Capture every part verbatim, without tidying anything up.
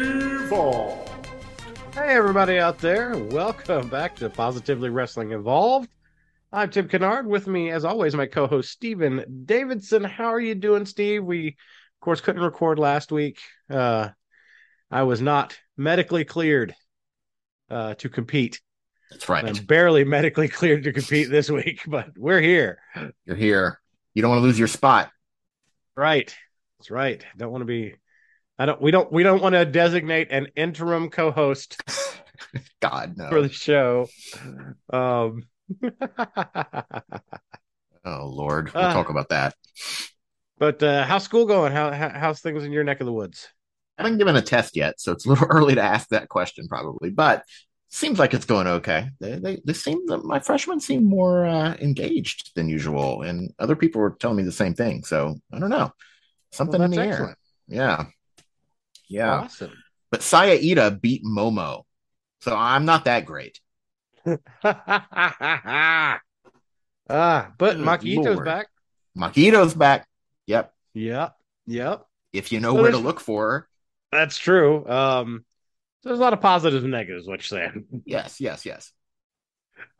Evolved. Hey everybody out there, welcome back to Positively Wrestling Evolved. I'm Tim Kennard, with me as always my co-host Steven Davidson. How are you doing, Steve? We of course couldn't record last week. Uh, I was not medically cleared uh, to compete. That's right. I'm barely medically cleared to compete this week, but we're here. You're here. You don't want to lose your spot. Right. That's right. Don't want to be. I don't. We don't. We don't want to designate an interim co-host. God no. For the show. Um. Oh Lord, we'll uh, talk about that. But uh, how's school going? How, how how's things in your neck of the woods? I haven't given a test yet, so it's a little early to ask that question, probably. But seems like it's going okay. They they, they seem my freshmen seem more uh, engaged than usual, and other people were telling me the same thing. So I don't know. Something well, in the excellent. air. Yeah. Yeah. Awesome. But Saya Ida beat Momo. So I'm not that great. ah, But oh, Makito's back. Makito's back. Yep. Yep. Yep. If you know so where to look for her. That's true. Um, so there's a lot of positives and negatives, what you're saying. Yes, yes, yes.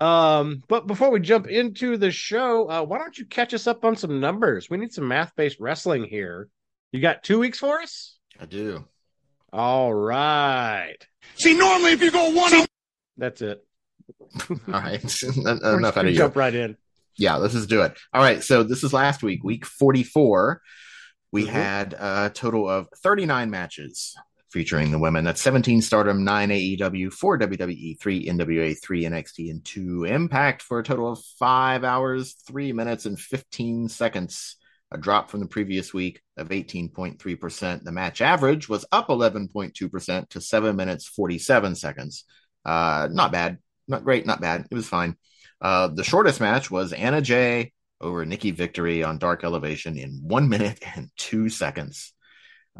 Um, but before we jump into the show, uh, why don't you catch us up on some numbers? We need some math-based wrestling here. You got two weeks for us? I do. All right. See, normally if you go one, See- that's it. All right, enough out of you. Jump right in. Yeah, let's just do it. All right. So this is last week, week forty-four. We mm-hmm. had a total of thirty-nine matches. Featuring the women. That's seventeen Stardom, nine A E W, four W W E, three N W A, three N X T, and two Impact for a total of five hours, three minutes, and fifteen seconds. A drop from the previous week of eighteen point three percent. The match average was up eleven point two percent to seven minutes, forty-seven seconds. Uh, not bad. Not great. Not bad. It was fine. Uh, the shortest match was Anna Jay over Nikki Victory on Dark Elevation in one minute and two seconds.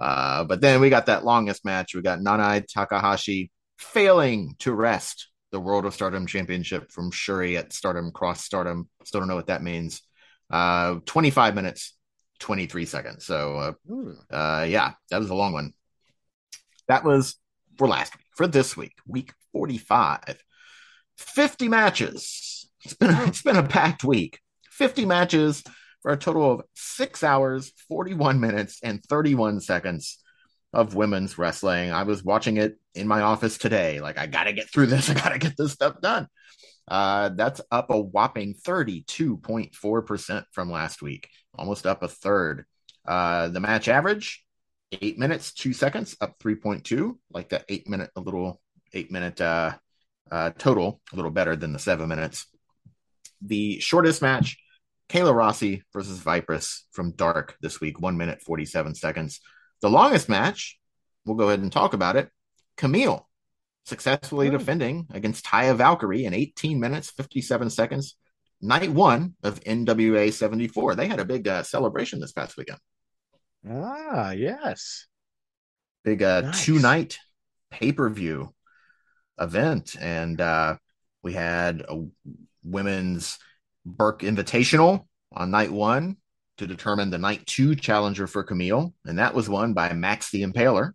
Uh, but then we got that longest match. We got Nanai Takahashi failing to wrest the World of Stardom Championship from Syuri at Stardom Cross Stardom. Still don't know what that means. Uh, twenty-five minutes, twenty-three seconds. So, uh, uh, yeah, that was a long one. That was for last week. For this week, week forty-five, fifty matches. It's been a, it's been a packed week. fifty matches. For a total of six hours, forty-one minutes, and thirty-one seconds of women's wrestling. I was watching it in my office today. Like, I got to get through this. I got to get this stuff done. Uh, that's up a whopping thirty-two point four percent from last week, almost up a third. Uh, the match average, eight minutes, two seconds, up three point two, like the eight minute, a little eight minute uh, uh, total, a little better than the seven minutes. The shortest match, Kayla Rossi versus Vipress from Dark this week, one minute, forty-seven seconds. The longest match, we'll go ahead and talk about it. Kamille successfully oh. defending against Taya Valkyrie in eighteen minutes, fifty-seven seconds. Night one of N W A seventy-four. They had a big uh, celebration this past weekend. Ah, yes. Big uh, nice. two-night pay-per-view event. And uh, we had a women's Burke Invitational on night one to determine the night two challenger for Kamille, and that was won by Max the Impaler.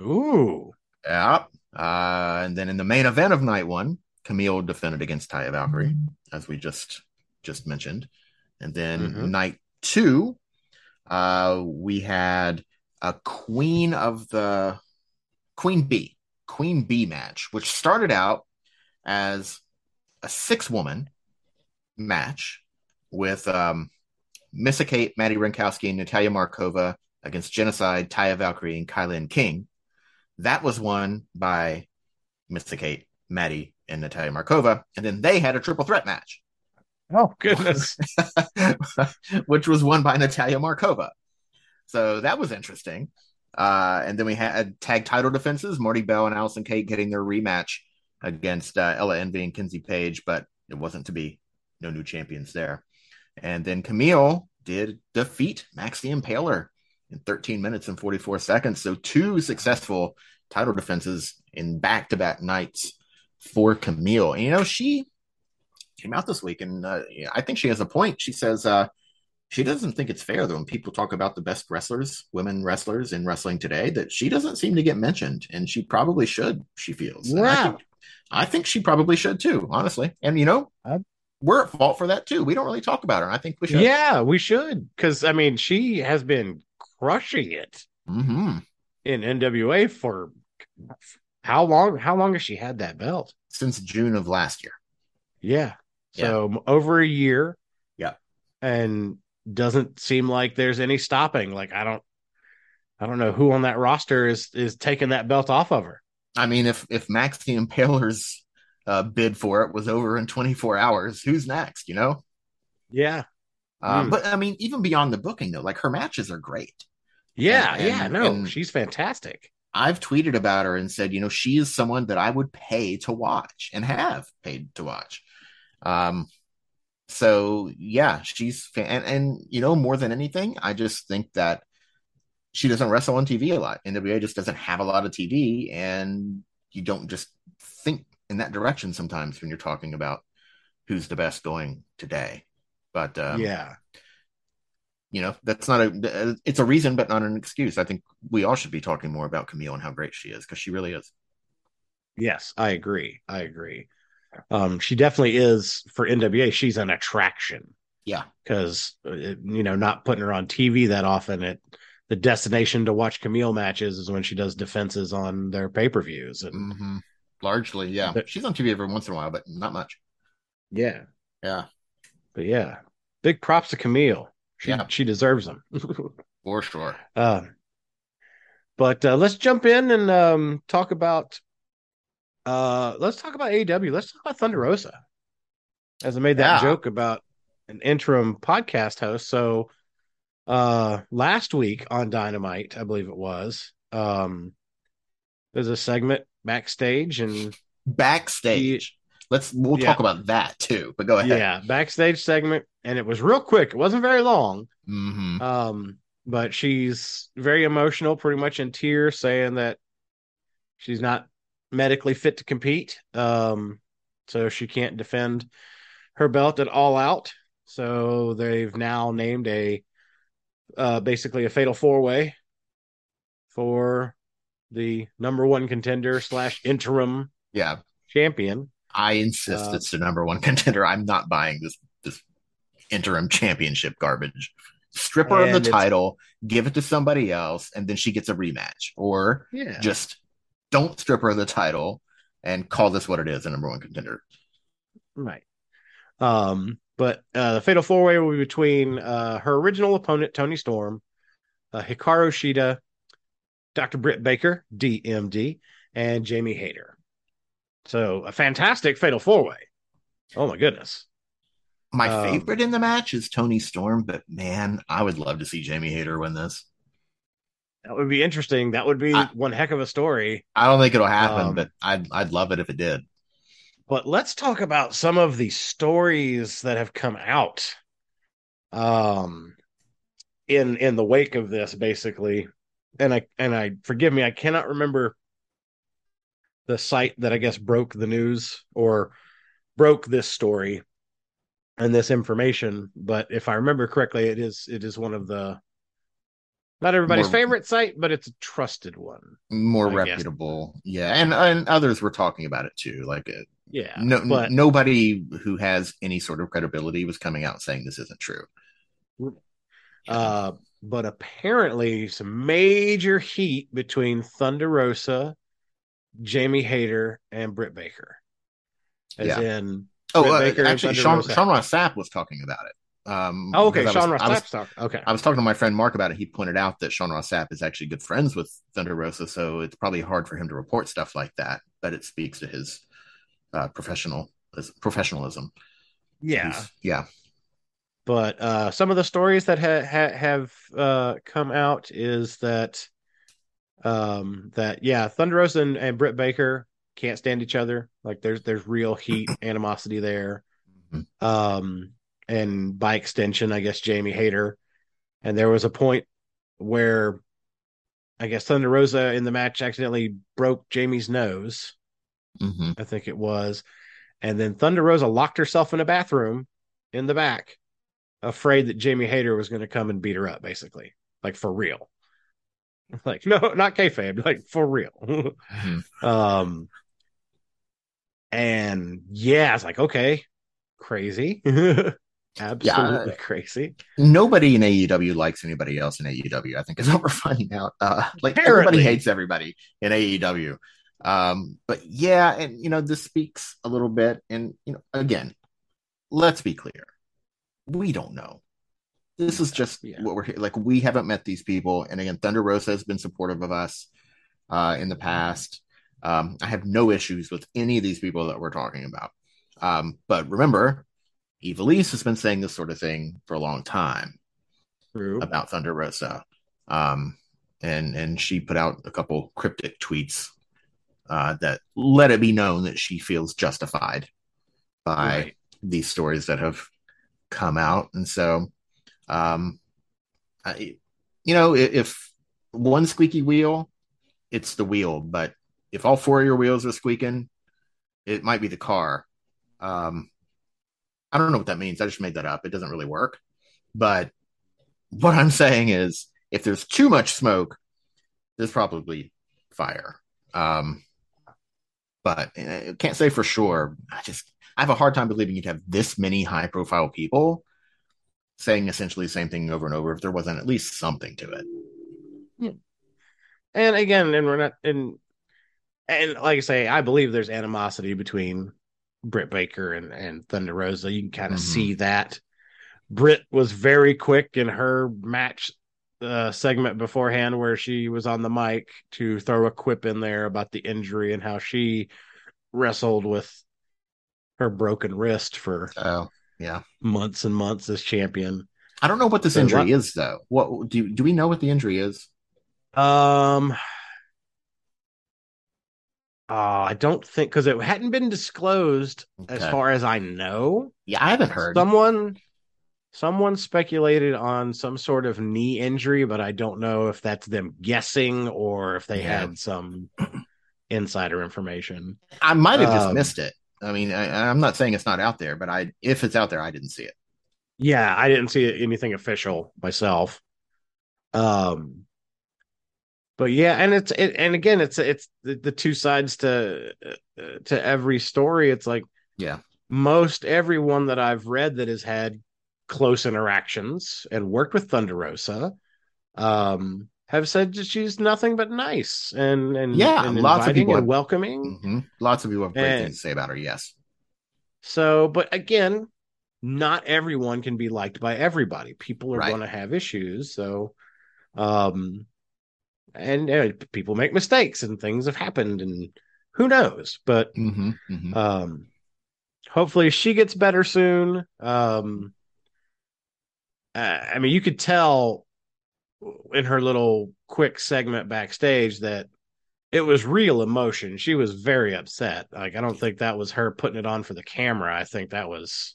Ooh. Yeah. Uh, and then in the main event of night one, Kamille defended against Taya Valkyrie, as we just just mentioned. And then mm-hmm. night two, uh, we had a Queen of the Queen Bee, Queen Bee match, which started out as a six-woman match with um, Missa Kate, Madi Wrenkowski, and Natalia Markova against Genocide, Taya Valkyrie, and Kylan King. That was won by Missa Kate, Madi, and Natalia Markova. And then they had a triple threat match. Oh, goodness. Which was won by Natalia Markova. So that was interesting. Uh, and then we had tag title defenses, Marty Bell and Allison Kate getting their rematch against uh, Ella Envy and Kinsey Page, but it wasn't to be. No new champions there. And then Kamille did defeat Max the Impaler in thirteen minutes and forty-four seconds. So two successful title defenses in back-to-back nights for Kamille. And, you know, she came out this week, and uh, I think she has a point. She says uh, she doesn't think it's fair, though, when people talk about the best wrestlers, women wrestlers in wrestling today, that she doesn't seem to get mentioned, and she probably should, she feels. Wow. And I, think, I think she probably should, too, honestly. And, you know, I've- we're at fault for that too. We don't really talk about her. And I think we should. Yeah, we should. Because I mean, she has been crushing it mm-hmm. in N W A for how long? How long has she had that belt? Since June of last year. Yeah. So yeah. over a year. Yeah. And doesn't seem like there's any stopping. Like I don't, I don't know who on that roster is is taking that belt off of her. I mean, if if Max the Impaler's Uh, bid for it was over in twenty-four hours. Who's next? You know? Yeah. Um, mm. But I mean, even beyond the booking though, like her matches are great. Yeah. And, yeah. And, no, she's fantastic. I've tweeted about her and said, you know, she is someone that I would pay to watch and have paid to watch. Um, so yeah, she's fan- and, and you know, more than anything, I just think that she doesn't wrestle on T V a lot. N W A just doesn't have a lot of T V, and you don't just think in that direction sometimes when you're talking about who's the best going today. But um, yeah, you know, that's not a, it's a reason, but not an excuse. I think we all should be talking more about Kamille and how great she is, because she really is. Yes, I agree. I agree. Um, she definitely is for N W A. She's an attraction. Yeah. Because, you know, not putting her on T V that often, it, the destination to watch Kamille matches is when she does defenses on their pay-per-views. And, mm-hmm. largely, yeah. But, she's on T V every once in a while, but not much. Yeah. Yeah. But yeah. Big props to Kamille. She, yeah. she deserves them. For sure. Uh, but uh, let's jump in and um, talk about uh, let's talk about A E W. Let's talk about Thunder Rosa. As I made that yeah. joke about an interim podcast host. So uh, last week on Dynamite, I believe it was, um, there's a segment Backstage and backstage. He, Let's we'll yeah. talk about that too. But go ahead. Yeah, backstage segment, and it was real quick. It wasn't very long. Mm-hmm. Um, but she's very emotional, pretty much in tears, saying that she's not medically fit to compete. Um, so she can't defend her belt at All Out. So they've now named a uh, basically a fatal four way for the number one contender slash interim yeah. champion. I insist uh, it's the number one contender. I'm not buying this this interim championship garbage. Strip her of the title, give it to somebody else, and then she gets a rematch. Or yeah. just don't strip her of the title and call this what it is, a number one contender. Right. Um, but uh, the fatal four-way will be between uh, her original opponent, Toni Storm, uh, Hikaru Shida, Doctor Britt Baker, D M D, and Jamie Hayter. So a fantastic fatal four-way. Oh, my goodness. My um, favorite in the match is Toni Storm, but, man, I would love to see Jamie Hayter win this. That would be interesting. That would be I, one heck of a story. I don't think it'll happen, um, but I'd, I'd love it if it did. But let's talk about some of the stories that have come out um, in in the wake of this, basically. And I and I forgive me, I cannot remember the site that I guess broke the news or broke this story and this information. But if I remember correctly, it is it is one of the not everybody's more, favorite site, but it's a trusted one, more I reputable. Guess. Yeah, and and others were talking about it too. Like it, yeah, no, but, n- nobody who has any sort of credibility was coming out saying this isn't true. Uh. But apparently some major heat between Thunder Rosa, Jamie Hayter, and Britt Baker. As yeah. in Oh, uh, Baker actually, Sean, Sean Ross Sapp was talking about it. Um, oh, okay. Sean was, Ross Sapp's talking. Okay. I was talking to my friend Mark about it. He pointed out that Sean Ross Sapp is actually good friends with Thunder Rosa, so it's probably hard for him to report stuff like that, but it speaks to his uh, professional his professionalism. Yeah. He's, yeah. But uh, some of the stories that ha- ha- have uh, come out is that um, that, yeah, Thunder Rosa and, and Britt Baker can't stand each other. Like there's, there's real heat animosity there. Mm-hmm. Um, and by extension, I guess, Jamie Hayter. And there was a point where I guess Thunder Rosa in the match accidentally broke Jamie's nose. Mm-hmm. I think it was. And then Thunder Rosa locked herself in a bathroom in the back, afraid that Jamie Hayter was going to come and beat her up, basically. Like, for real. Like, no, not kayfabe. Like, for real. Mm-hmm. um, and, yeah, it's like, okay, crazy. Absolutely yeah, crazy. Nobody in A E W likes anybody else in A E W, I think, is what we're finding out. Uh, like, Apparently. Everybody hates everybody in A E W. Um, but, yeah, and, you know, this speaks a little bit. And, you know, again, let's be clear. We don't know. This is just yeah. what we're here. Like, we haven't met these people. And again, Thunder Rosa has been supportive of us uh, in the past. Um, I have no issues with any of these people that we're talking about. Um, but remember, Ivelisse has been saying this sort of thing for a long time. True. About Thunder Rosa. Um, and, and she put out a couple cryptic tweets uh, that let it be known that she feels justified by right. these stories that have come out. And so, um, I, you know, if, if one squeaky wheel, it's the wheel, but if all four of your wheels are squeaking, it might be the car. Um, I don't know what that means. I just made that up. It doesn't really work. But what I'm saying is, if there's too much smoke, there's probably fire. Um, but I can't say for sure. I just, I have a hard time believing you'd have this many high profile people saying essentially the same thing over and over if there wasn't at least something to it. Yeah. And again, and we're not in, and, and like I say, I believe there's animosity between Britt Baker and, and Thunder Rosa. You can kind of mm-hmm. see that. Britt was very quick in her match uh, segment beforehand where she was on the mic to throw a quip in there about the injury and how she wrestled with her broken wrist for oh, yeah. months and months as champion. I don't know what this so injury what, is though. What do do we know what the injury is? Um, uh, I don't think, because it hadn't been disclosed okay. as far as I know. Yeah, I haven't heard. Someone, someone speculated on some sort of knee injury, but I don't know if that's them guessing or if they yeah. had some insider information. I might have um, just missed it. I mean, I, I'm not saying it's not out there, but I if it's out there, I didn't see it. Yeah, I didn't see anything official myself. Um, but yeah, and it's it, and again, it's it's the, the two sides to uh, to every story. It's like yeah, most everyone that I've read that has had close interactions and worked with Thunder Rosa, um, have said that she's nothing but nice and and yeah, and lots of people and welcoming. Mm-hmm. Lots of people have great and, things to say about her. Yes. So, but again, not everyone can be liked by everybody. People are right. going to have issues. So, um, and you know, people make mistakes and things have happened, and who knows? But mm-hmm, mm-hmm. um, hopefully she gets better soon. Um, I mean, you could tell in her little quick segment backstage that it was real emotion. She was very upset. Like, I don't think that was her putting it on for the camera. I think that was,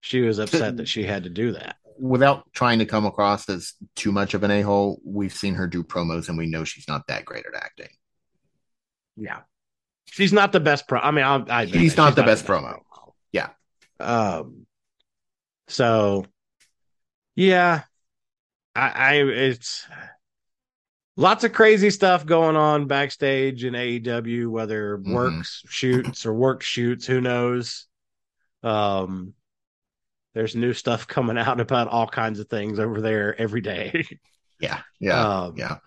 she was upset that she had to do that. Without trying to come across as too much of an a-hole, we've seen her do promos and we know she's not that great at acting. Yeah. She's not the best pro. I mean, I, I she's, she's not the not best, best promo. promo. Yeah. Um, so yeah, I, I it's lots of crazy stuff going on backstage in A E W, whether mm-hmm. works shoots or work shoots, who knows? Um, there's new stuff coming out about all kinds of things over there every day. Yeah, yeah, um, yeah.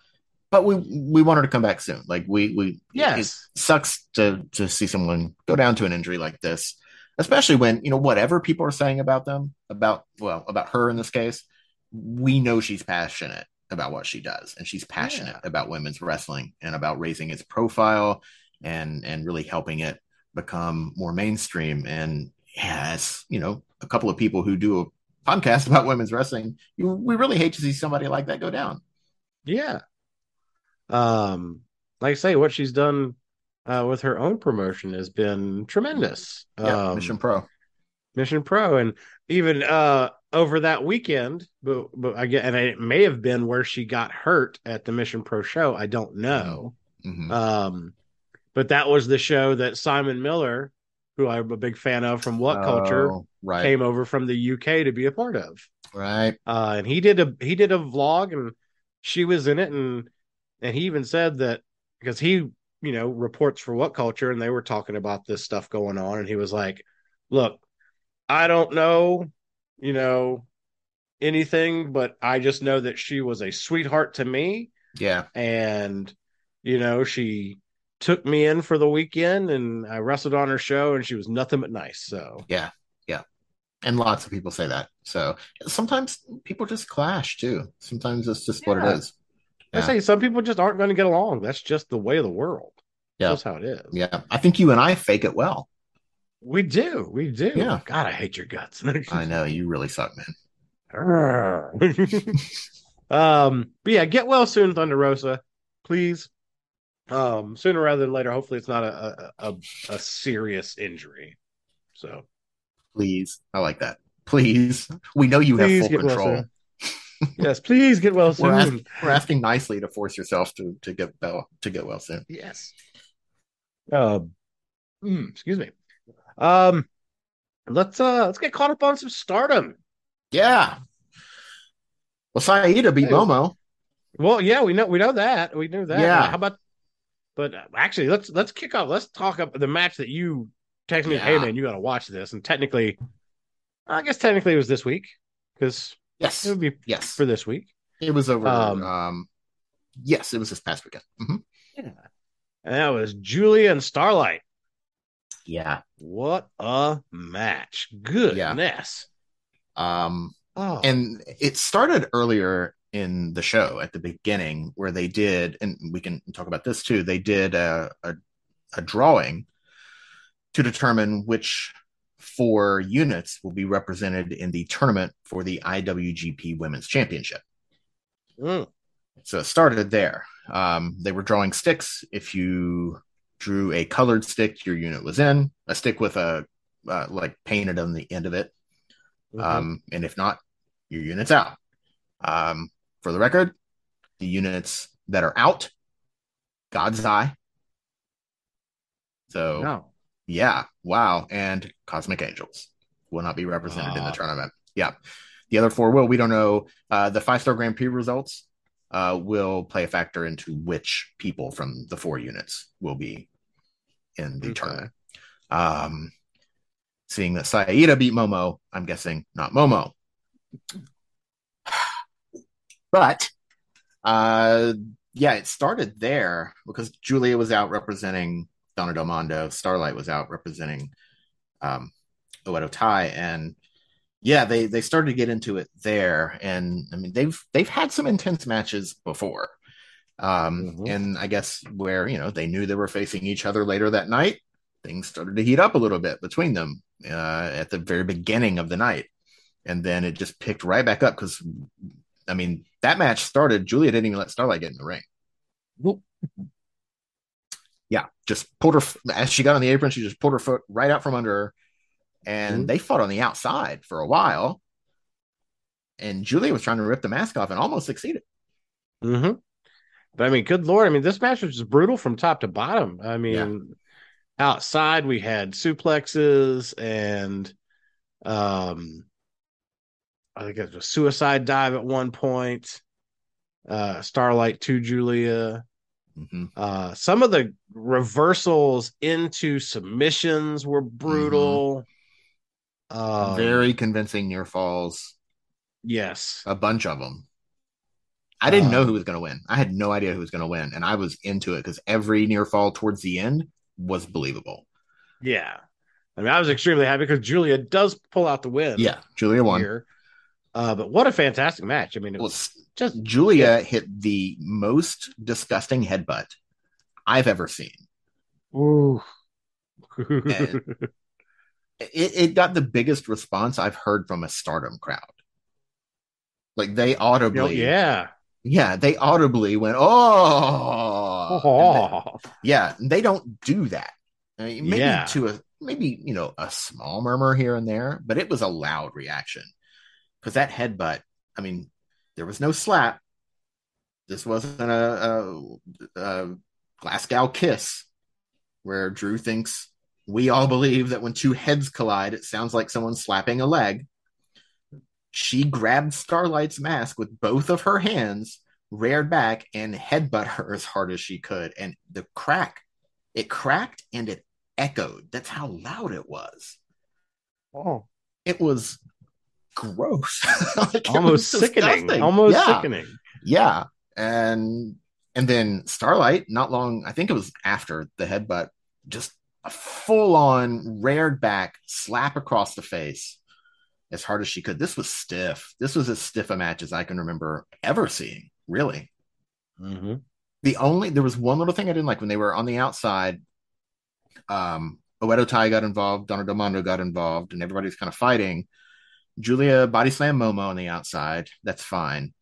But we we want her to come back soon. Like we we yes, it sucks to to see someone go down to an injury like this, especially when you know whatever people are saying about them, about well, about her in this case. We know she's passionate about what she does, and she's passionate yeah. about women's wrestling and about raising its profile and, and really helping it become more mainstream. And as you know, a couple of people who do a podcast about women's wrestling, you, we really hate to see somebody like that go down. Yeah. um, like I say, what she's done uh, with her own promotion has been tremendous. Yeah, um, Mission Pro. Mission Pro. And even uh, over that weekend, but, but I get, and it may have been where she got hurt at the Mission Pro show. I don't know. Mm-hmm. Um, but that was the show that Simon Miller, who I'm a big fan of from What Culture, oh, right. came over from the U K to be a part of. Right. Uh, and he did a, he did a vlog, and she was in it. And, and he even said that because he, you know, reports for What Culture, and they were talking about this stuff going on. And he was like, look, I don't know, you know, anything, but I just know that she was a sweetheart to me. Yeah. And, you know, she took me in for the weekend, and I wrestled on her show, and she was nothing but nice. So, yeah. Yeah. And lots of people say that. So sometimes people just clash too. Sometimes it's just yeah. what it is. Yeah. I say some people just aren't going to get along. That's just the way of the world. Yeah. That's how it is. Yeah. I think you and I fake it well. We do. We do. Yeah. God, I hate your guts. I know. You really suck, man. um, but yeah, get well soon, Thunder Rosa. Please. Um, sooner rather than later. Hopefully it's not a, a, a, a serious injury. So please. I like that. Please. We know you please have full control. Well yes, please get well soon. We're, ask, we're asking nicely to force yourself to, to get well to get well soon. Yes. Um mm, excuse me. Um let's uh let's get caught up on some Stardom. Yeah. Well, Saida beat hey. Momo. Well, yeah, we know we know that. We knew that. Yeah. How about But actually, let's let's kick off. Let's talk about the match that you texted me. Yeah. Hey, man, you got to watch this. And technically, I guess technically it was this week because yes, it would be yes for this week. It was over. Um, um, yes, it was this past weekend. Mm-hmm. Yeah, and that was Giulia and Starlight. Yeah, what a match! Goodness. Yeah. Um, oh. And it started earlier in the show at the beginning where they did, and we can talk about this too, they did a, a, a drawing to determine which four units will be represented in the tournament for the I W G P Women's Championship. Mm. So it started there. Um, they were drawing sticks. If you drew a colored stick, your unit was in. A stick with a, uh, like painted on the end of it. Mm-hmm. Um, and if not, your unit's out. Um, For the record, the units that are out, God's Eye. So, no. yeah, wow. And Cosmic Angels will not be represented uh. in the tournament. Yeah. The other four will. We don't know. Uh, the five-star Grand Prix results uh, will play a factor into which people from the four units will be in the okay. tournament. Um, seeing that Saida beat Momo, I'm guessing not Momo. But, uh, yeah, it started there because Giulia was out representing Donna Del Mondo. Starlight was out representing um, Oedo Tai. And, yeah, they, they started to get into it there. And, I mean, they've they've had some intense matches before. Um, mm-hmm. And I guess where, you know, they knew they were facing each other later that night, things started to heat up a little bit between them uh, at the very beginning of the night. And then it just picked right back up because – I mean, that match started. Giulia didn't even let Starlight get in the ring. Nope. Yeah, just pulled her as she got on the apron. She just pulled her foot right out from under her, and mm-hmm. they fought on the outside for a while. And Giulia was trying to rip the mask off and almost succeeded. Mm-hmm. But I mean, good lord! I mean, this match was just brutal from top to bottom. I mean, yeah. outside we had suplexes and, um. I think it was a suicide dive at one point. Uh, Starlight to Giulia. Mm-hmm. Uh, some of the reversals into submissions were brutal. Mm-hmm. Um, Very convincing near falls. Yes. A bunch of them. I didn't um, know who was going to win. I had no idea who was going to win. And I was into it because every near fall towards the end was believable. Yeah. I mean, I was extremely happy because Giulia does pull out the win. Yeah. Giulia won. Here. Uh, but what a fantastic match. I mean, it was well, just Giulia yeah. hit the most disgusting headbutt I've ever seen. Ooh. it, it got the biggest response I've heard from a Stardom crowd. Like they audibly oh, yeah. Yeah, they audibly went, oh, oh. They, yeah. They don't do that. I mean, maybe yeah. to a maybe you know a small murmur here and there, but it was a loud reaction because that headbutt. I mean, there was no slap. This wasn't a, a, a Glasgow kiss where Drew thinks we all believe that when two heads collide, it sounds like someone slapping a leg. She grabbed Starlight's mask with both of her hands, reared back, and headbutt her as hard as she could. And the crack, it cracked and it echoed. That's how loud it was. Oh, it was gross. Like, almost it was sickening. Almost yeah. sickening. Yeah. And and then Starlight, not long, I think it was after the headbutt, just a full-on reared back slap across the face. As hard as she could. This was stiff. This was as stiff a match as I can remember ever seeing, really. Mm-hmm. The only, there was one little thing I didn't like when they were on the outside. Um, Oedo Tai got involved, Donna Del Mondo got involved, and everybody's kind of fighting. Giulia body slam Momo on the outside. That's fine.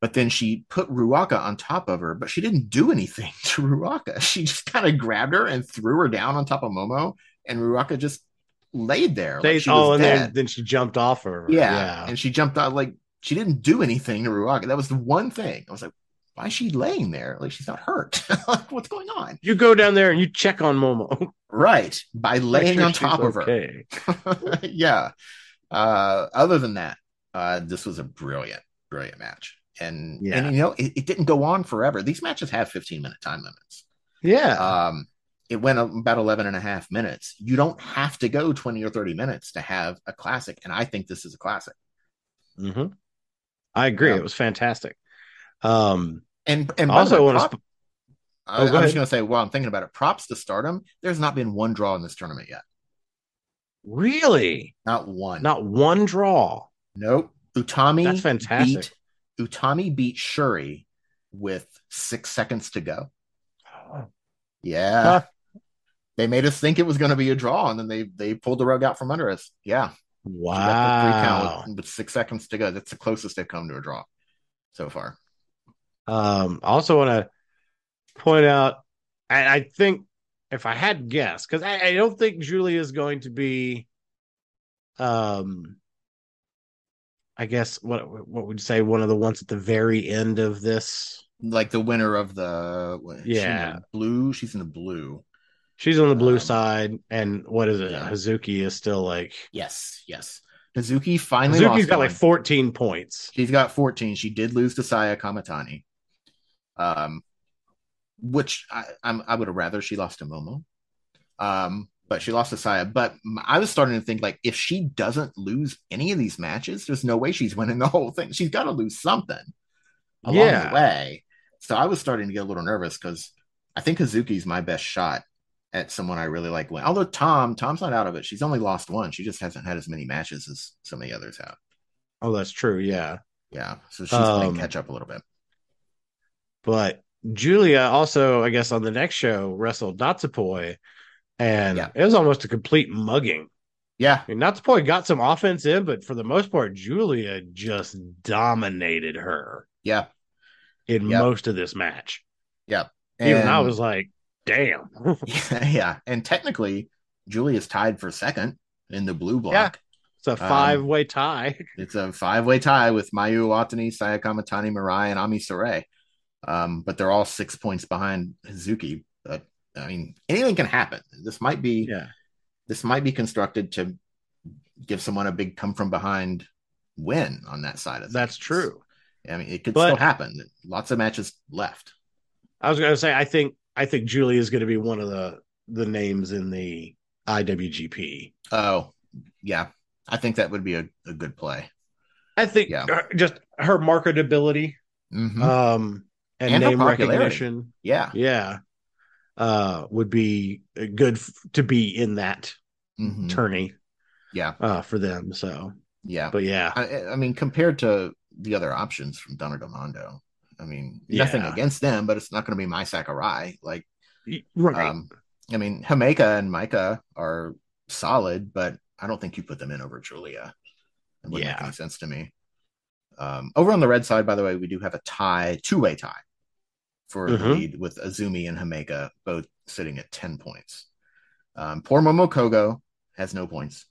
But then she put Ruaka on top of her, but she didn't do anything to Ruaka. She just kind of grabbed her and threw her down on top of Momo, and Ruaka just laid there. They, like she oh, was and then, then she jumped off her. Yeah, yeah, and she jumped out like she didn't do anything to Ruaka. That was the one thing I was like, why is she laying there? Like she's not hurt. Like what's going on? You go down there and you check on Momo, right? By laying sure on top okay. of her. Yeah. Uh, other than that, uh, this was a brilliant, brilliant match, and yeah. and you know it, it didn't go on forever. These matches have fifteen minute time limits. Yeah. Um. It went about eleven and a half minutes. You don't have to go twenty or thirty minutes to have a classic. And I think this is a classic. Mm-hmm. I agree. Um, it was fantastic. Um, and, and also, way, prop, sp- I, oh, I was going to say, while I'm thinking about it, props to Stardom. There's not been one draw in this tournament yet. Really? Not one. Not one draw. Nope. Utami. That's fantastic. Beat, Utami beat Syuri with six seconds to go. Oh. Yeah. Huh. They made us think it was going to be a draw, and then they they pulled the rug out from under us. Yeah. Wow. With, with six seconds to go. That's the closest they've come to a draw so far. Um, I also want to point out, I, I think if I had guessed, because I, I don't think Giulia is going to be, um, I guess, what, what would you say, one of the ones at the very end of this? Like the winner of the what, yeah she's blue, she's in the blue, she's on the blue um, side, and what is it? Yeah. Hazuki is still like yes, yes. Hazuki finally. Hazuki's got one. Like fourteen points. She's got fourteen. She did lose to Saya Kamitani, um, which I, I'm I would have rather she lost to Momo, um, but she lost to Saya. But I was starting to think like if she doesn't lose any of these matches, there's no way she's winning the whole thing. She's got to lose something along yeah. the way. So I was starting to get a little nervous because I think Hazuki's my best shot at someone I really like winning. Although Tom, Tom's not out of it. She's only lost one. She just hasn't had as many matches as some of the others have. Oh, that's true. Yeah. Yeah. So she's um, playing catch up a little bit. But Giulia also, I guess, on the next show, wrestled Natsupoi, and yeah. it was almost a complete mugging. Yeah. I mean, Natsupoi got some offense in, but for the most part, Giulia just dominated her. Yeah. In yep. most of this match. Yeah. Even I was like, damn. yeah, yeah. And technically, Giulia's tied for second in the blue block. Yeah. It's a five-way um, tie. It's a five-way tie with Mayu Iwatani, Saya Kamitani, Mirai, and Ami Saray. Um, but they're all six points behind Hazuki. But, I mean, anything can happen. This might be yeah. this might be constructed to give someone a big come-from-behind win on that side of things. That's true. I mean, it could but, still happen. Lots of matches left. I was going to say, I think, I think Giulia is going to be one of the, the names in the I W G P. Oh, yeah. I think that would be a, a good play. I think yeah. her, just her marketability mm-hmm. um, and, and name recognition. Yeah. Yeah. Uh, would be good f- to be in that mm-hmm. tourney. Yeah. Uh, for them. So, yeah. But yeah. I, I mean, compared to the other options from Donna Del Mondo. I mean, yeah. nothing against them, but it's not going to be my Sakurai. Like, right. um, I mean, Himeka and Micah are solid, but I don't think you put them in over Giulia. It wouldn't yeah. make any sense to me. Um, over on the red side, by the way, we do have a tie, two-way tie for mm-hmm. the lead with Azumi and Himeka both sitting at ten points. Um, poor Momokogo has no points.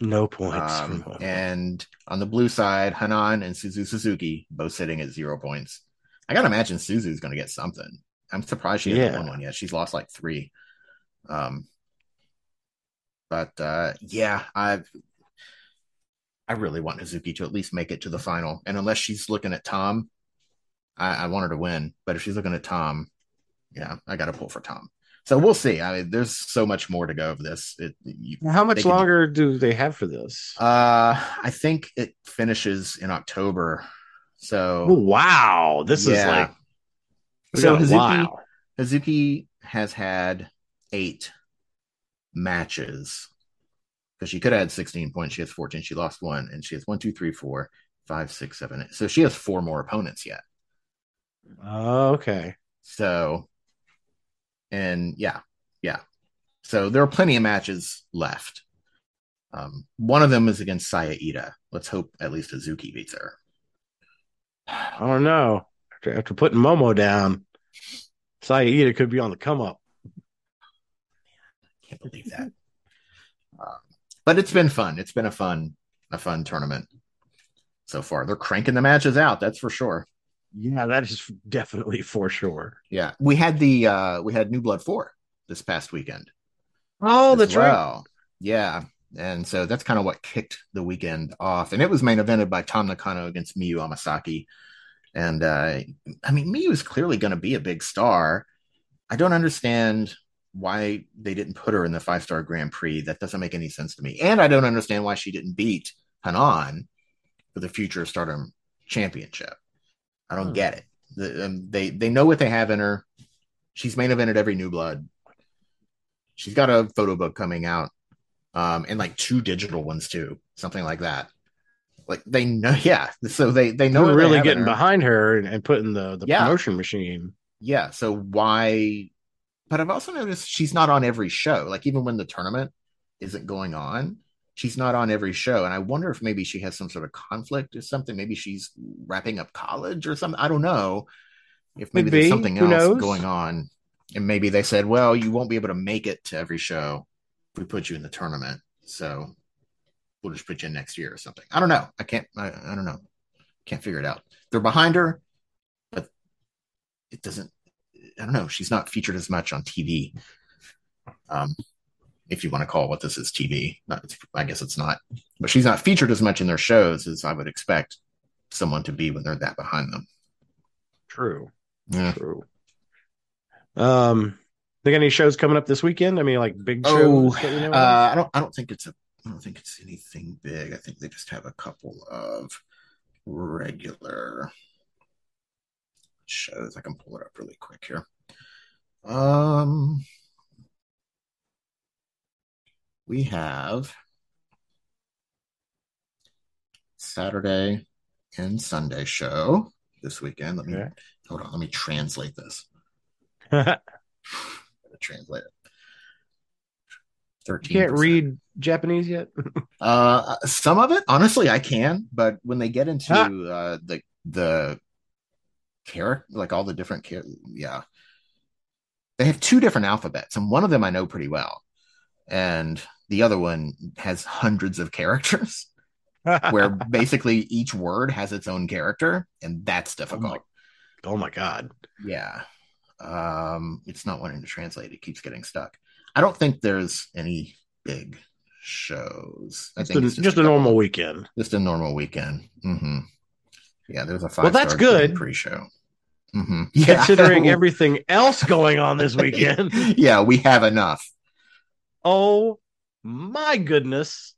No points. Um, and on the blue side, Hanan and Suzu Suzuki both sitting at zero points. I got to imagine Suzu's going to get something. I'm surprised she yeah. hasn't won one yet. She's lost like three. Um, but uh, yeah, I've... I really want Hazuki to at least make it to the final. And unless she's looking at Tom, I, I want her to win. But if she's looking at Tom, yeah, I got to pull for Tom. So we'll see. I mean, there's so much more to go of this. It, you, How much longer can, do they have for this? Uh, I think it finishes in October. So oh, wow, this yeah. is like so. Hazuki, wow. Hazuki has had eight matches. Because she could have had sixteen points. She has fourteen. She lost one. And she has one, two, three, four, five, six, seven, eight. So she has four more opponents yet. Oh, okay. So, and yeah, yeah. So there are plenty of matches left. Um, one of them is against Saya Ida. Let's hope at least Hazuki beats her. I don't know. After, after putting Momo down, Saya Ida could be on the come up. Man, I can't believe that. Uh, But it's been fun. It's been a fun, a fun tournament so far. They're cranking the matches out. That's for sure. Yeah, that is definitely for sure. Yeah, we had the uh, we had New Blood four this past weekend. Oh, that's well. right. Yeah, and so that's kind of what kicked the weekend off. And it was main evented by Tam Nakano against Miyu Hamasaki. And uh, I mean, Miyu is clearly going to be a big star. I don't understand why they didn't put her in the five-star Grand Prix. That doesn't make any sense to me. And I don't understand why she didn't beat Hanan for the future Stardom Championship. I don't hmm. get it. The, um, they they know what they have in her. She's main evented every New Blood. She's got a photo book coming out um, and like two digital ones too, something like that. Like they know, yeah. So they they know. We're really they getting her. behind her and, and putting the the yeah. promotion machine. Yeah. So why? But I've also noticed she's not on every show. Like, even when the tournament isn't going on, she's not on every show. And I wonder if maybe she has some sort of conflict or something. Maybe she's wrapping up college or something. I don't know if maybe, maybe. there's something Who else knows? going on. And maybe they said, well, you won't be able to make it to every show if we put you in the tournament. So we'll just put you in next year or something. I don't know. I can't, I, I don't know. Can't figure it out. They're behind her, but it doesn't. I don't know. She's not featured as much on T V. Um, if you want to call what this is T V, not, I guess it's not, but she's not featured as much in their shows as I would expect someone to be when they're that behind them. True. Yeah. True. Um, they got any shows coming up this weekend? I mean, like big shows. Oh, you know uh, I don't, I don't think it's a, I don't think it's anything big. I think they just have a couple of regular shows. I can pull it up really quick here. Um, we have Saturday and Sunday show this weekend. Let me okay. hold on. Let me translate this. translate it. thirteen percent. You can't read Japanese yet. uh, some of it, honestly, I can, but when they get into ah. uh, the the character, like all the different char- yeah they have two different alphabets, and one of them I know pretty well and the other one has hundreds of characters where basically each word has its own character, and that's difficult. Oh my, oh my god yeah um it's not wanting to translate. It keeps getting stuck. I don't think there's any big shows. I it's think a, it's just, just a, a normal weekend just a normal weekend mm-hmm Yeah, there's a five. Well, that's good. Pre-show, mm-hmm. yeah. Considering everything else going on this weekend. yeah, we have enough. Oh my goodness!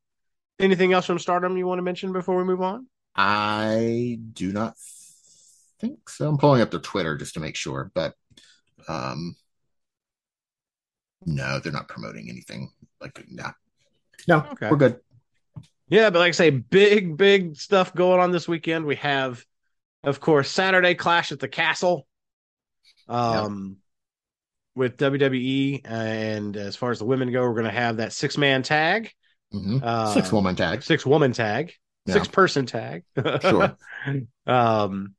Anything else from Stardom you want to mention before we move on? I do not think so. I'm pulling up their Twitter just to make sure, but um, no, they're not promoting anything. Like, no, no, okay. We're good. Yeah, but like I say, big, big stuff going on this weekend. We have, of course, Saturday Clash at the Castle um, yep. with W W E. And as far as the women go, we're going to have that six-man tag. Mm-hmm. Uh, six-woman tag. Six-woman tag. yeah. six person tag. Sure. Um,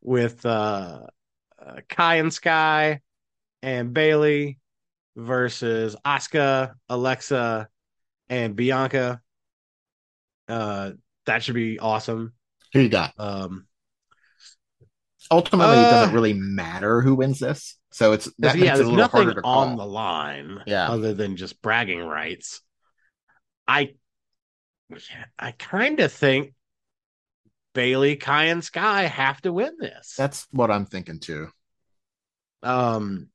with uh, uh, Kai and Sky and Bayley versus Asuka, Alexa, and Bianca. Uh, that should be awesome. Who you got? Um, Ultimately, uh, it doesn't really matter who wins this. So it's that yeah, makes it a little harder to call. There's nothing on the line yeah. other than just bragging rights. I I kind of think Bayley, Kai, and Sky have to win this. That's what I'm thinking too. Um,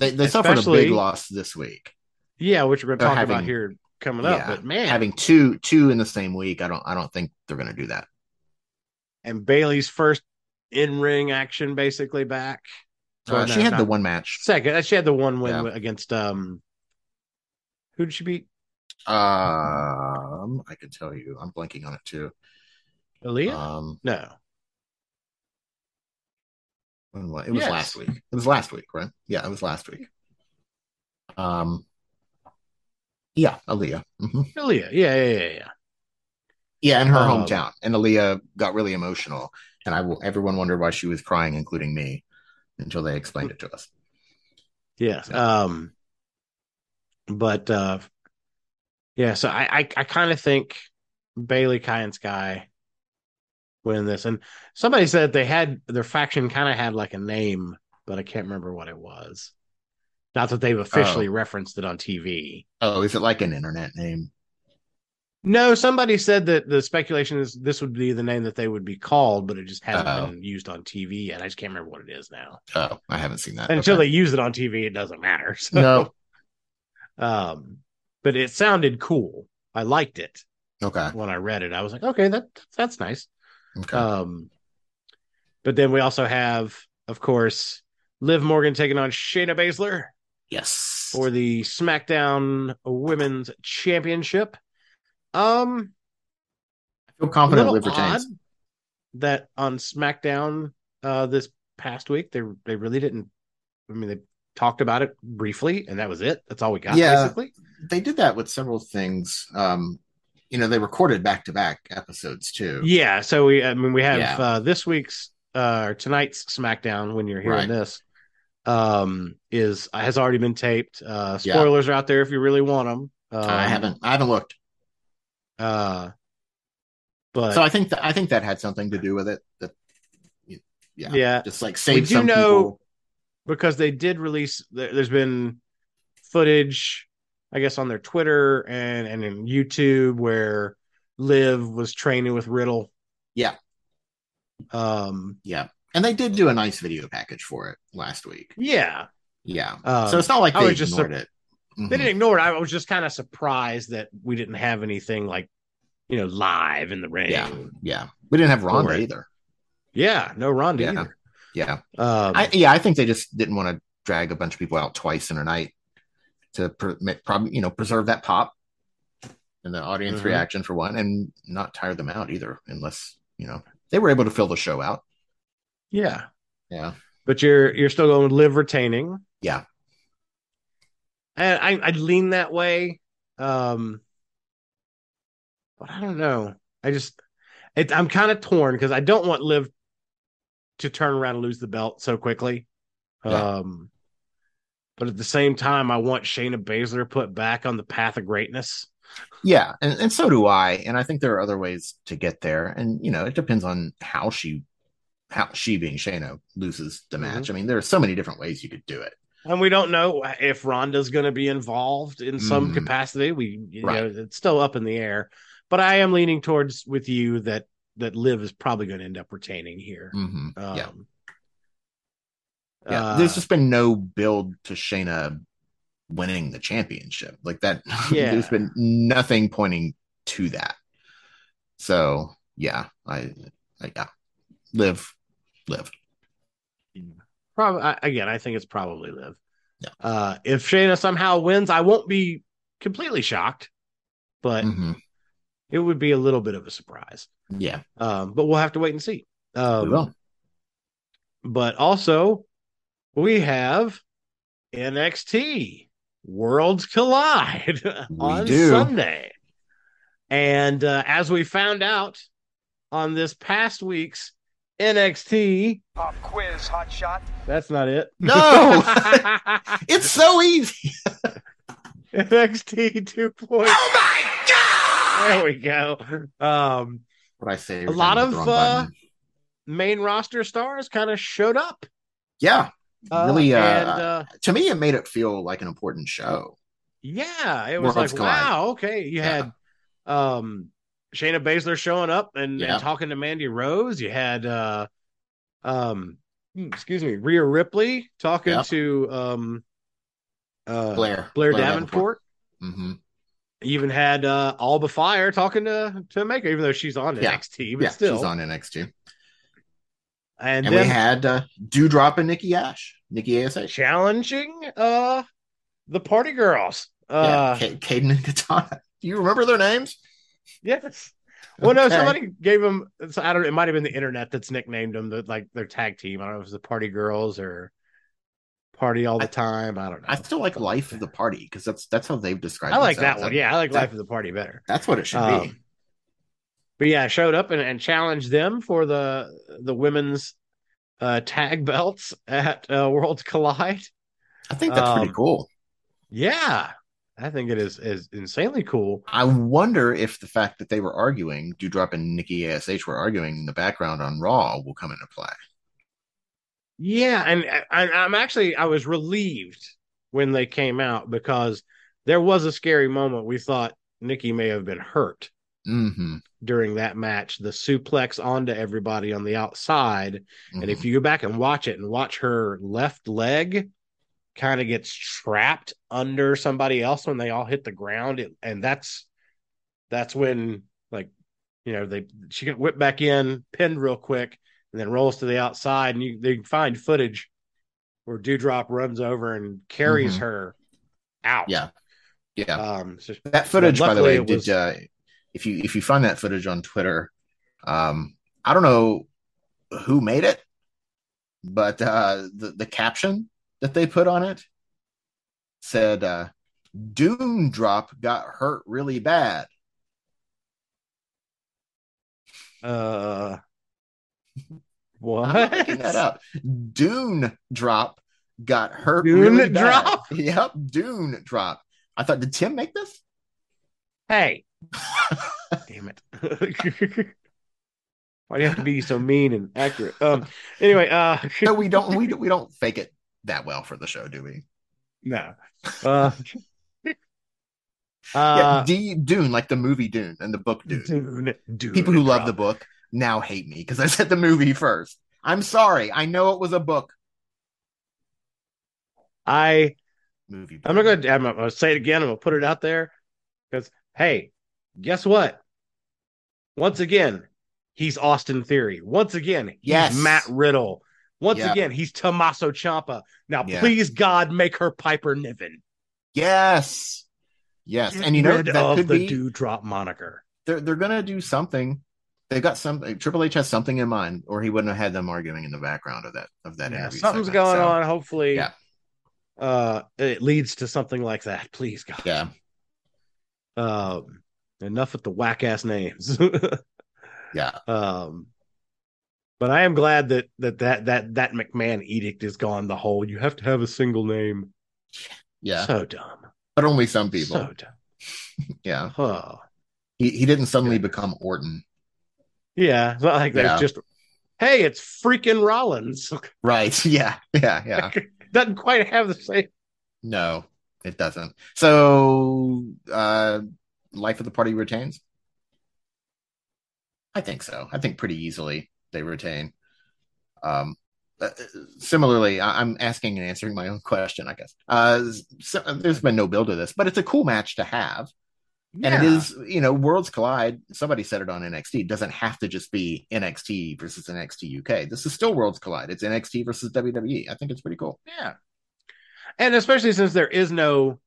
they they suffered a big loss this week. Yeah, which we're going to talk having, about here coming up. Yeah, but man, having two two in the same week, I don't I don't think they're going to do that. And Bayley's first in-ring action basically back. So uh, no, she had the one match. Second, she had the one win yeah. against um. Who did she beat? Um, I can tell you. I'm blanking on it too. Aaliyah? Um, no. When, it was yes. last week. It was last week, right? Yeah, it was last week. Um. Yeah, Aaliyah. Mm-hmm. Aaliyah. Yeah, yeah, yeah, yeah. Yeah, in her um, hometown, and Aaliyah got really emotional, and I will. Everyone wondered why she was crying, including me, until they explained it to us. Yes. So. Um. But. uh Yeah, so I I, I kind of think Bayley, Kai, and Sky win this. And somebody said they had their faction kind of had like a name, but I can't remember what it was. Not that they've officially oh. referenced it on T V. Oh, is it like an internet name? No, somebody said that the speculation is this would be the name that they would be called, but it just hasn't Uh-oh. been used on T V yet. I just can't remember what it is now. Oh, I haven't seen that. And until okay. they use it on T V, it doesn't matter. So. No. Um. But it sounded cool. I liked it. Okay. When I read it, I was like, okay, that that's nice. Okay. Um, but then we also have, of course, Liv Morgan taking on Shayna Baszler. Yes. For the SmackDown Women's Championship. Um, I feel confident Liv retains. That on SmackDown uh, this past week, they they really didn't. I mean, they talked about it briefly, and that was it. That's all we got. Yeah. Basically. They did that with several things. Um, you know, they recorded back-to-back episodes, too. Yeah, so we I mean, we have yeah. uh, this week's, uh, or tonight's SmackDown, when you're hearing right. this, um, is has already been taped. Uh, spoilers yeah. are out there if you really want them. Um, I haven't I haven't looked. Uh, but So I think, th- I think that had something to do with it. That, yeah, yeah, just like save some know, people. Because they did release, there's been footage... I guess on their Twitter and, and in YouTube where Liv was training with Riddle. Yeah. Um, yeah. And they did do a nice video package for it last week. Yeah. Yeah. Um, so it's not like they ignored just, it. Mm-hmm. They didn't ignore it. I was just kind of surprised that we didn't have anything like, you know, live in the ring. Yeah. Yeah. We didn't have Ronda either. Yeah. No Ronda yeah. either. Yeah. Um, I, yeah. I think they just didn't want to drag a bunch of people out twice in a night. To permit, probably, you know, preserve that pop and the audience mm-hmm. reaction for one, and not tire them out either, unless you know they were able to fill the show out. Yeah, yeah. But you're you're still going to live retaining. Yeah, and I I lean that way, um, but I don't know. I just it, I'm kind of torn because I don't want Liv to turn around and lose the belt so quickly. Yeah. Um. But at the same time, I want Shayna Baszler put back on the path of greatness. Yeah, and, and so do I. And I think there are other ways to get there. And, you know, it depends on how she, how she being Shayna, loses the match. Mm-hmm. I mean, there are so many different ways you could do it. And we don't know if Ronda's going to be involved in some mm. capacity. We, you right. know, it's still up in the air. But I am leaning towards with you that, that Liv is probably going to end up retaining here. Mm-hmm. Um, yeah. Yeah, there's just been no build to Shayna winning the championship like that. Yeah. There's been nothing pointing to that. So yeah, I, I yeah, Liv, Liv. Probably again, I think it's probably Liv. Yeah. Uh, if Shayna somehow wins, I won't be completely shocked, but mm-hmm. it would be a little bit of a surprise. Yeah, um, but we'll have to wait and see. Um, we will. But also. We have N X T Worlds Collide on Sunday. And uh, as we found out on this past week's N X T pop quiz, hot shot. That's not it. No, it's so easy. N X T two point oh. Oh my god! There we go. Um, what I say? A lot of uh, main roster stars kind of showed up. Yeah, uh, really. Uh, and, uh, to me, it made it feel like an important show. Yeah, it was More like wow. Okay, you yeah. had. Um, Shayna Baszler showing up and, yeah. and talking to Mandy Rose. You had, uh, um, excuse me, Rhea Ripley talking yeah. to um, uh, Blair. Blair Blair Davenport. Davenport. Mm-hmm. You even had uh, Alba Fire talking to to Maker, even though she's on yeah. N X T, but yeah, still she's on N X T. And, and then we had uh, Doudrop and Nikki Ash, Nikki A S A challenging uh, the Party Girls, uh, yeah, Caden and Katana. Do you remember their names? Yes. Well, okay. No, somebody gave them. I don't. It might have been the internet that's nicknamed them. The, like their tag team. I don't know if it's the Party Girls or Party All the I, Time. I don't know. I still like Life of the Party because that's that's how they've described. I like themselves. that one. Yeah, I like that, Life of the Party better. That's what it should um, be. But yeah, I showed up and, and challenged them for the the women's uh, tag belts at uh, Worlds Collide. I think that's um, pretty cool. Yeah. I think it is, is insanely cool. I wonder if the fact that they were arguing, Doudrop and Nikki A S H were arguing in the background on Raw, will come into play. Yeah, and I, I'm actually, I was relieved when they came out because there was a scary moment. We thought Nikki may have been hurt mm-hmm. during that match. The suplex onto everybody on the outside. Mm-hmm. And if you go back and watch it and watch her left leg, kind of gets trapped under somebody else when they all hit the ground. It, and that's, that's when like, you know, they, she got whipped back in, pinned real quick and then rolls to the outside and you, they find footage where Doudrop runs over and carries mm-hmm. her out. Yeah. Yeah. Um, so that footage, by the way, did, was, uh, if you, if you find that footage on Twitter, um, I don't know who made it, but uh, the, the caption that they put on it said, uh, Doudrop got hurt really bad. Uh, what? I'm making that up. Doudrop got hurt Doudrop? really bad. Yep, Doudrop. I thought, did Tim make this? Hey. Damn it. Why do you have to be so mean and accurate? Um. Anyway. Uh... no, we don't, we, we don't fake it that well for the show, do we? No. Uh, yeah, D Dune, like the movie Dune and the book Dune. Dune, Dune People who Doudrop. love the book now hate me because I said the movie first. I'm sorry. I know it was a book. I movie. Book. I'm not going to. I'm going to say it again. I'm going to put it out there because hey, guess what? Once again, he's Austin Theory. Once again, he's yes. Matt Riddle. Once yeah. again, he's Tommaso Ciampa. Now, yeah. please, God, make her Piper Niven. Yes. Yes. Get and you know, that of could the be, Doudrop moniker. They're, they're going to do something. They got something. Triple H has something in mind, or he wouldn't have had them arguing in the background of that, of that yeah, interview. Something's segment, going so. on. Hopefully, yeah. uh, it leads to something like that. Please, God. Yeah. Um, enough with the whack ass names. yeah. Um, But I am glad that that, that that that McMahon edict is gone. The whole you have to have a single name. Yeah. So dumb. But only some people. So dumb. yeah. Huh. He he didn't suddenly yeah. become Orton. Yeah. It's not like yeah. there's just, hey, it's freaking Rollins. Right. Yeah. Yeah. Yeah. Doesn't quite have the same. No, it doesn't. So uh, Life of the Party retains? I think so. I think pretty easily. They retain. Um, uh, similarly, I- I'm asking and answering my own question, I guess. Uh, so, there's been no build to this, but it's a cool match to have. Yeah. And it is, you know, Worlds Collide. Somebody said it on N X T. It doesn't have to just be N X T versus N X T U K. This is still Worlds Collide. It's N X T versus W W E. I think it's pretty cool. Yeah. And especially since there is no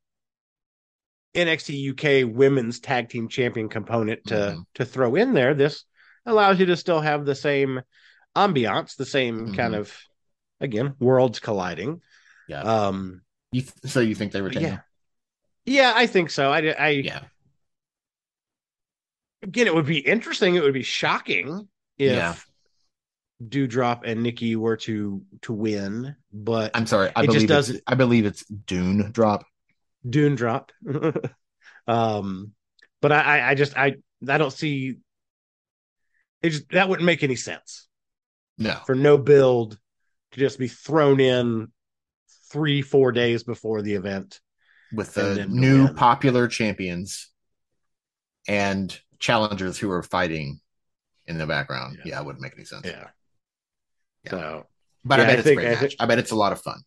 N X T U K women's tag team champion component to, mm-hmm. to throw in there, this allows you to still have the same ambiance, the same mm-hmm. kind of, again, worlds colliding. Yeah. Um. You th- so you think they retain? Yeah. yeah, I think so. I, I yeah. again, it would be interesting. It would be shocking if yeah. Doudrop and Nikki were to to win. But I'm sorry, I it believe just doesn't. I believe it's Dune Drop. Dune Drop. um, but I, I just I I don't see. It just, that wouldn't make any sense. No, for no build to just be thrown in three four days before the event with the new popular champions and challengers who are fighting in the background. Yeah, yeah, it wouldn't make any sense. Yeah. yeah. So, but yeah, I bet I it's think, a great I match. Think, I bet it's a lot of fun.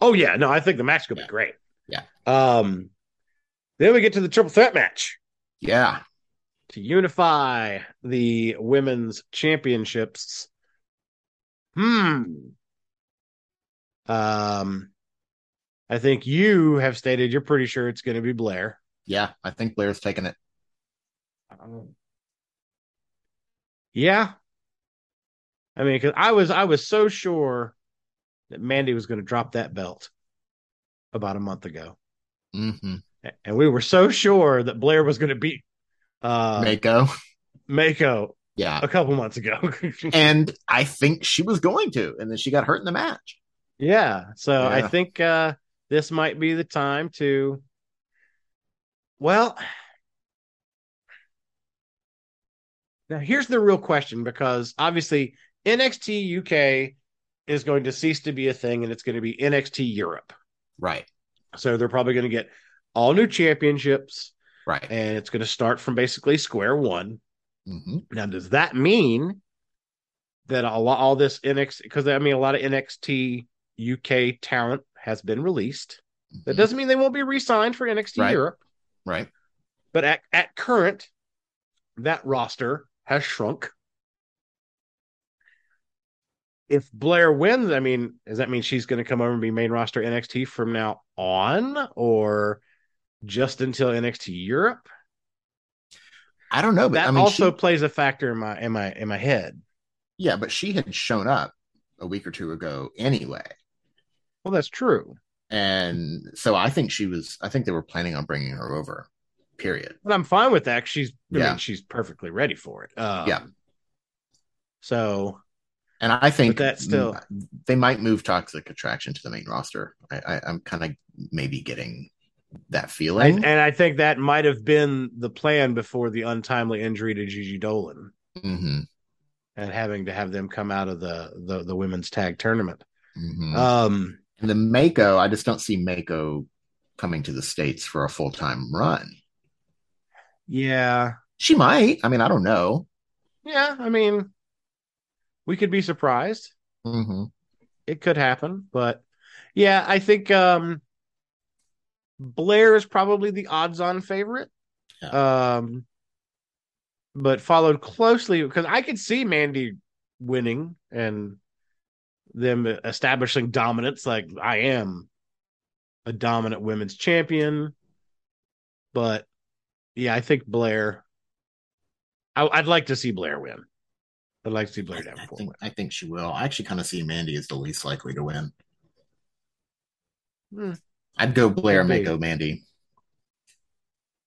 Oh yeah, no, I think the match could yeah. be great. Yeah. Um, then we get to the triple threat match. Yeah. To unify the women's championships. Hmm. Um, I think you have stated you're pretty sure it's going to be Blair. Yeah, I think Blair's taking it. Um, yeah. I mean, because I was, I was so sure that Mandy was going to drop that belt about a month ago. Mm-hmm. And we were so sure that Blair was going to beat uh, Mako. Mako. Yeah. A couple months ago. And I think she was going to, and then she got hurt in the match. Yeah. So yeah. I think uh, this might be the time to, well, now here's the real question, because obviously N X T U K is going to cease to be a thing and it's going to be N X T Europe. Right. So they're probably going to get all new championships. Right. And it's going to start from basically square one. Mm-hmm. Now, does that mean that all, all this N X T, because I mean, a lot of N X T U K talent has been released. Mm-hmm. That doesn't mean they won't be re-signed for N X T right. Europe. Right. But at, at current, that roster has shrunk. If Blair wins, I mean, does that mean she's going to come over and be main roster N X T from now on, or just until N X T Europe? I don't know, but that I mean, also she, plays a factor in my in my in my head. Yeah, but she had shown up a week or two ago anyway. Well, that's true. And so I think she was. I think they were planning on bringing her over. Period. But I'm fine with that. 'Cause she's. Yeah. I mean, she's perfectly ready for it. Um, yeah. So. And I think that still they might move Toxic Attraction to the main roster. I, I, I'm kind of maybe getting that feeling, and, and I think that might have been the plan before the untimely injury to Gigi Dolan, mm-hmm. and having to have them come out of the the, the women's tag tournament. Mm-hmm. Um, and the Mako, I just don't see Mako coming to the States for a full time run. Yeah, she might. I mean, I don't know. Yeah, I mean, we could be surprised. Mm-hmm. It could happen, but yeah, I think. Um, Blair is probably the odds-on favorite, yeah. um, but followed closely because I could see Mandy winning and them establishing dominance. Like, I am a dominant women's champion, but yeah, I think Blair. I, I'd like to see Blair win. I'd like to see Blair I, I think, win. I think she will. I actually kind of see Mandy as the least likely to win. Hmm. I'd go Blair, Mako, Mandy.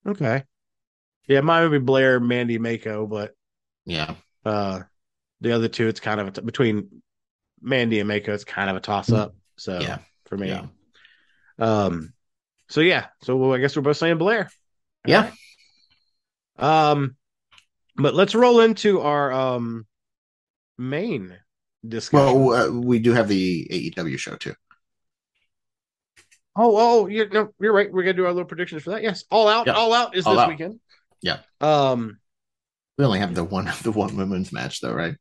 Okay. Yeah, mine would be Blair, Mandy, Mako, but yeah, uh, the other two, it's kind of a t- between Mandy and Mako, it's kind of a toss-up. So yeah. for me, yeah. um, so yeah, so well, I guess we're both saying Blair. All yeah. Right. Um, but let's roll into our um main discussion. Well, uh, we do have the A E W show too. Oh, oh, you're, no, you're right. We're going to do our little predictions for that. Yes. All Out. Yeah. All Out is all this out. Weekend. Yeah. Um, we only have the one the one women's match, though, right?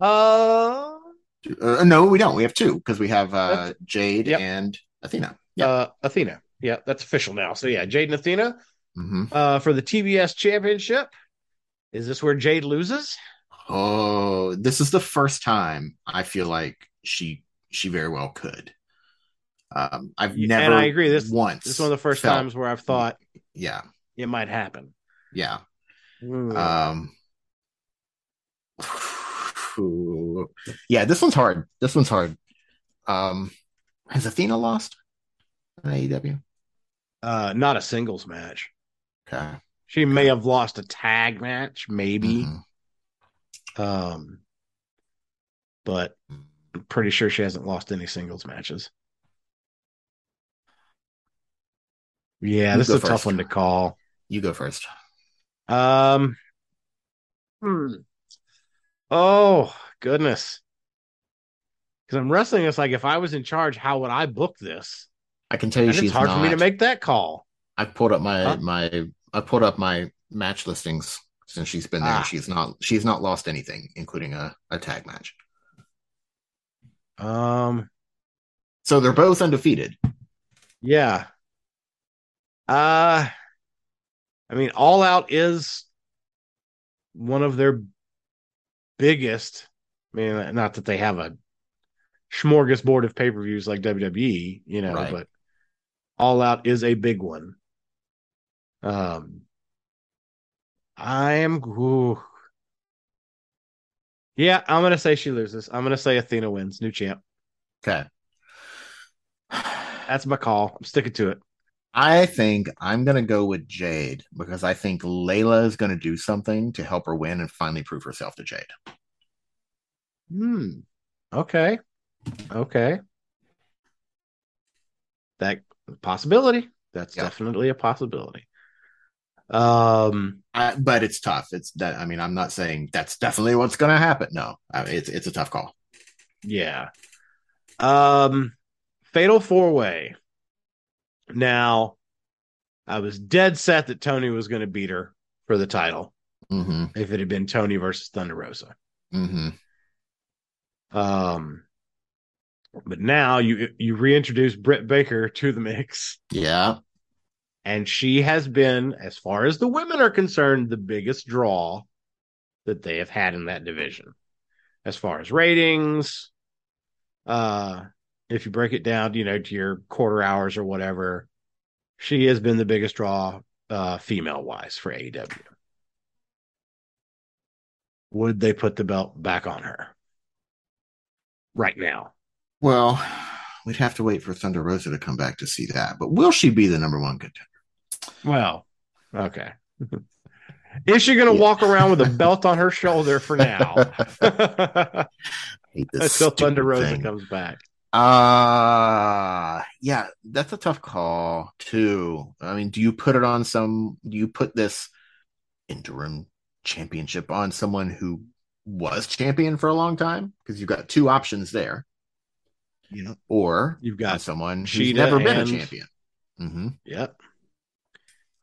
Uh, uh No, we don't. We have two because we have uh, Jade yep. and Athena. Yeah. Uh, Athena. Yeah, that's official now. So, yeah, Jade and Athena mm-hmm. uh, for the T B S Championship. Is this where Jade loses? Oh, this is the first time I feel like she she very well could. Um, I've never, and I agree. This once this is one of the first felt, times where I've thought, yeah, it might happen. Yeah. Ooh. Um. Ooh. Yeah, this one's hard. This one's hard. Um, has Athena lost in A E W? Uh, not a singles match. Okay. She may have lost a tag match, maybe. Mm-hmm. Um, but I'm pretty sure she hasn't lost any singles matches. Yeah, you this is a first. tough one to call. You go first. Um. Hmm. Oh, goodness. Because I'm wrestling this like, if I was in charge, how would I book this? I can tell you, and she's it's hard not. for me to make that call. I pulled up my huh? my I pulled up my match listings since she's been there. Ah. She's not she's not lost anything, including a, a tag match. Um. So they're both undefeated. Yeah. Uh, I mean, All Out is one of their biggest. I mean, not that they have a smorgasbord of pay-per-views like W W E, you know, right. but All Out is a big one. Um, I am. Ooh. Yeah, I'm going to say she loses. I'm going to say Athena wins. New champ. Okay. That's my call. I'm sticking to it. I think I'm going to go with Jade because I think Layla is going to do something to help her win and finally prove herself to Jade. Hmm. Okay. Okay. That possibility. That's yep. definitely a possibility. Um, I, but it's tough. It's that. I mean, I'm not saying that's definitely what's going to happen. No, I mean, it's it's a tough call. Yeah. Um, Fatal Four Way. Now, I was dead set that Toni was going to beat her for the title mm-hmm. if it had been Toni versus Thunder Rosa. Mm-hmm. Um, but now you you reintroduce Britt Baker to the mix. Yeah. And she has been, as far as the women are concerned, the biggest draw that they have had in that division. As far as ratings, uh, if you break it down, you know, to your quarter hours or whatever, she has been the biggest draw uh, female-wise for A E W. Would they put the belt back on her right now? Well, we'd have to wait for Thunder Rosa to come back to see that. But will she be the number one contender? Well, okay. Is she going to yeah. walk around with a belt on her shoulder for now? I hate this Until Thunder Rosa thing. comes back. Uh, yeah, that's a tough call too. I mean, do you put it on some, do you put this interim championship on someone who was champion for a long time? Because you've got two options there, you know, or you've got someone who's never been a champion. Mm-hmm. Yep.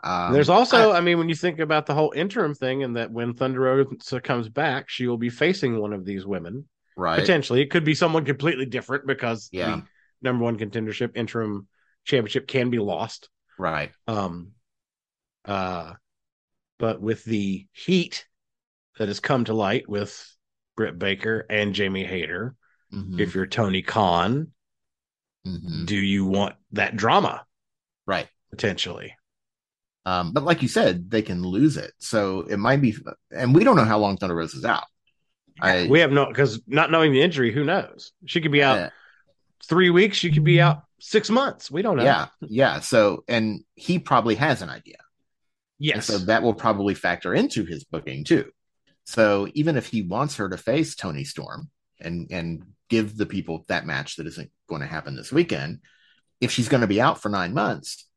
Um, There's also, I, I mean, when you think about the whole interim thing and that when Thunder Rosa comes back, she will be facing one of these women. Right. Potentially, it could be someone completely different because yeah. the number one contendership interim championship can be lost. Right. Um. Uh. But with the heat that has come to light with Britt Baker and Jamie Hayter, mm-hmm. if you're Tony Khan, mm-hmm. do you want that drama? Right. Potentially. Um. But like you said, they can lose it, so it might be, and we don't know how long Thunder Rose is out. I, we have no, because not knowing the injury, who knows? She could be out uh, three weeks. She could be out six months. We don't know. Yeah, yeah. So, and he probably has an idea. Yes. And so that will probably factor into his booking too. So even if he wants her to face Toni Storm and and give the people that match that isn't going to happen this weekend, if she's going to be out for nine months,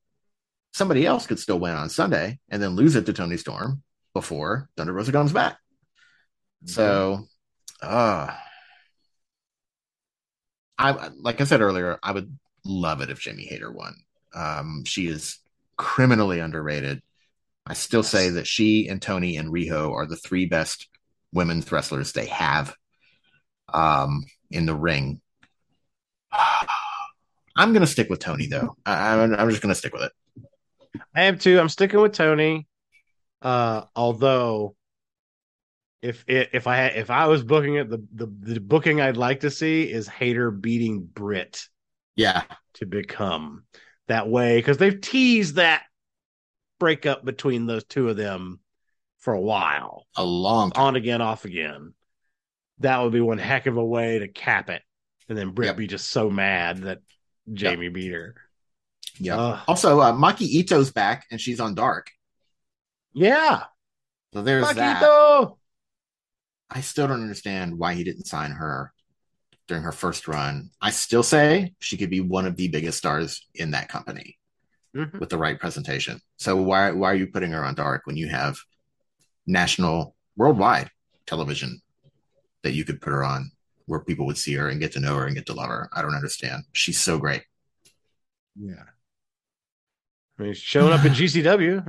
somebody else could still win on Sunday and then lose it to Toni Storm before Thunder Rosa comes back. So, uh, I like I said earlier, I would love it if Jamie Hayter won. Um, she is criminally underrated. I still yes. say that she and Toni and Riho are the three best women's wrestlers they have um, in the ring. I'm going to stick with Toni, though. I, I'm, I'm just going to stick with it. I am, too. I'm sticking with Toni, uh, although... If if I if I was booking it, the, the, the booking I'd like to see is Hayter beating Britt. Yeah. To become that way. Because they've teased that breakup between those two of them for a while. A long time. On again, off again. That would be one heck of a way to cap it. And then Britt yep. be just so mad that Jamie yep. beat her. Yeah. Uh, also, uh, Maki Ito's back and she's on Dark. Yeah. So there's Paquito. That. I still don't understand why he didn't sign her during her first run. I still say she could be one of the biggest stars in that company mm-hmm. with the right presentation. So why why are you putting her on Dark when you have national, worldwide television that you could put her on where people would see her and get to know her and get to love her? I don't understand. She's so great. Yeah. I mean, she's showing up in G C W.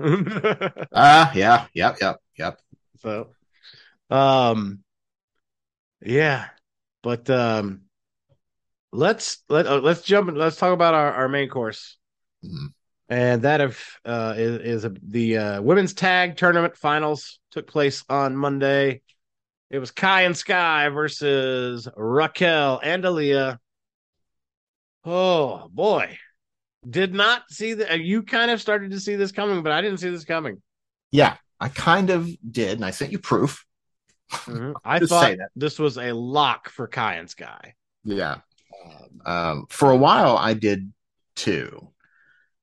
Ah, uh, yeah, yep, yep, yep. So, um, yeah, but um, let's let uh, let's jump. Let's talk about our, our main course, mm-hmm. and that of uh, is, is a, the uh, women's tag tournament finals took place on Monday. It was Kai and Sky versus Raquel and Aaliyah. Oh boy. Did not see that. You kind of started to see this coming, but I didn't see this coming. Yeah, I kind of did, and I sent you proof. Mm-hmm. I thought this was a lock for Kai and Sky. Yeah. Um, for a while, I did too.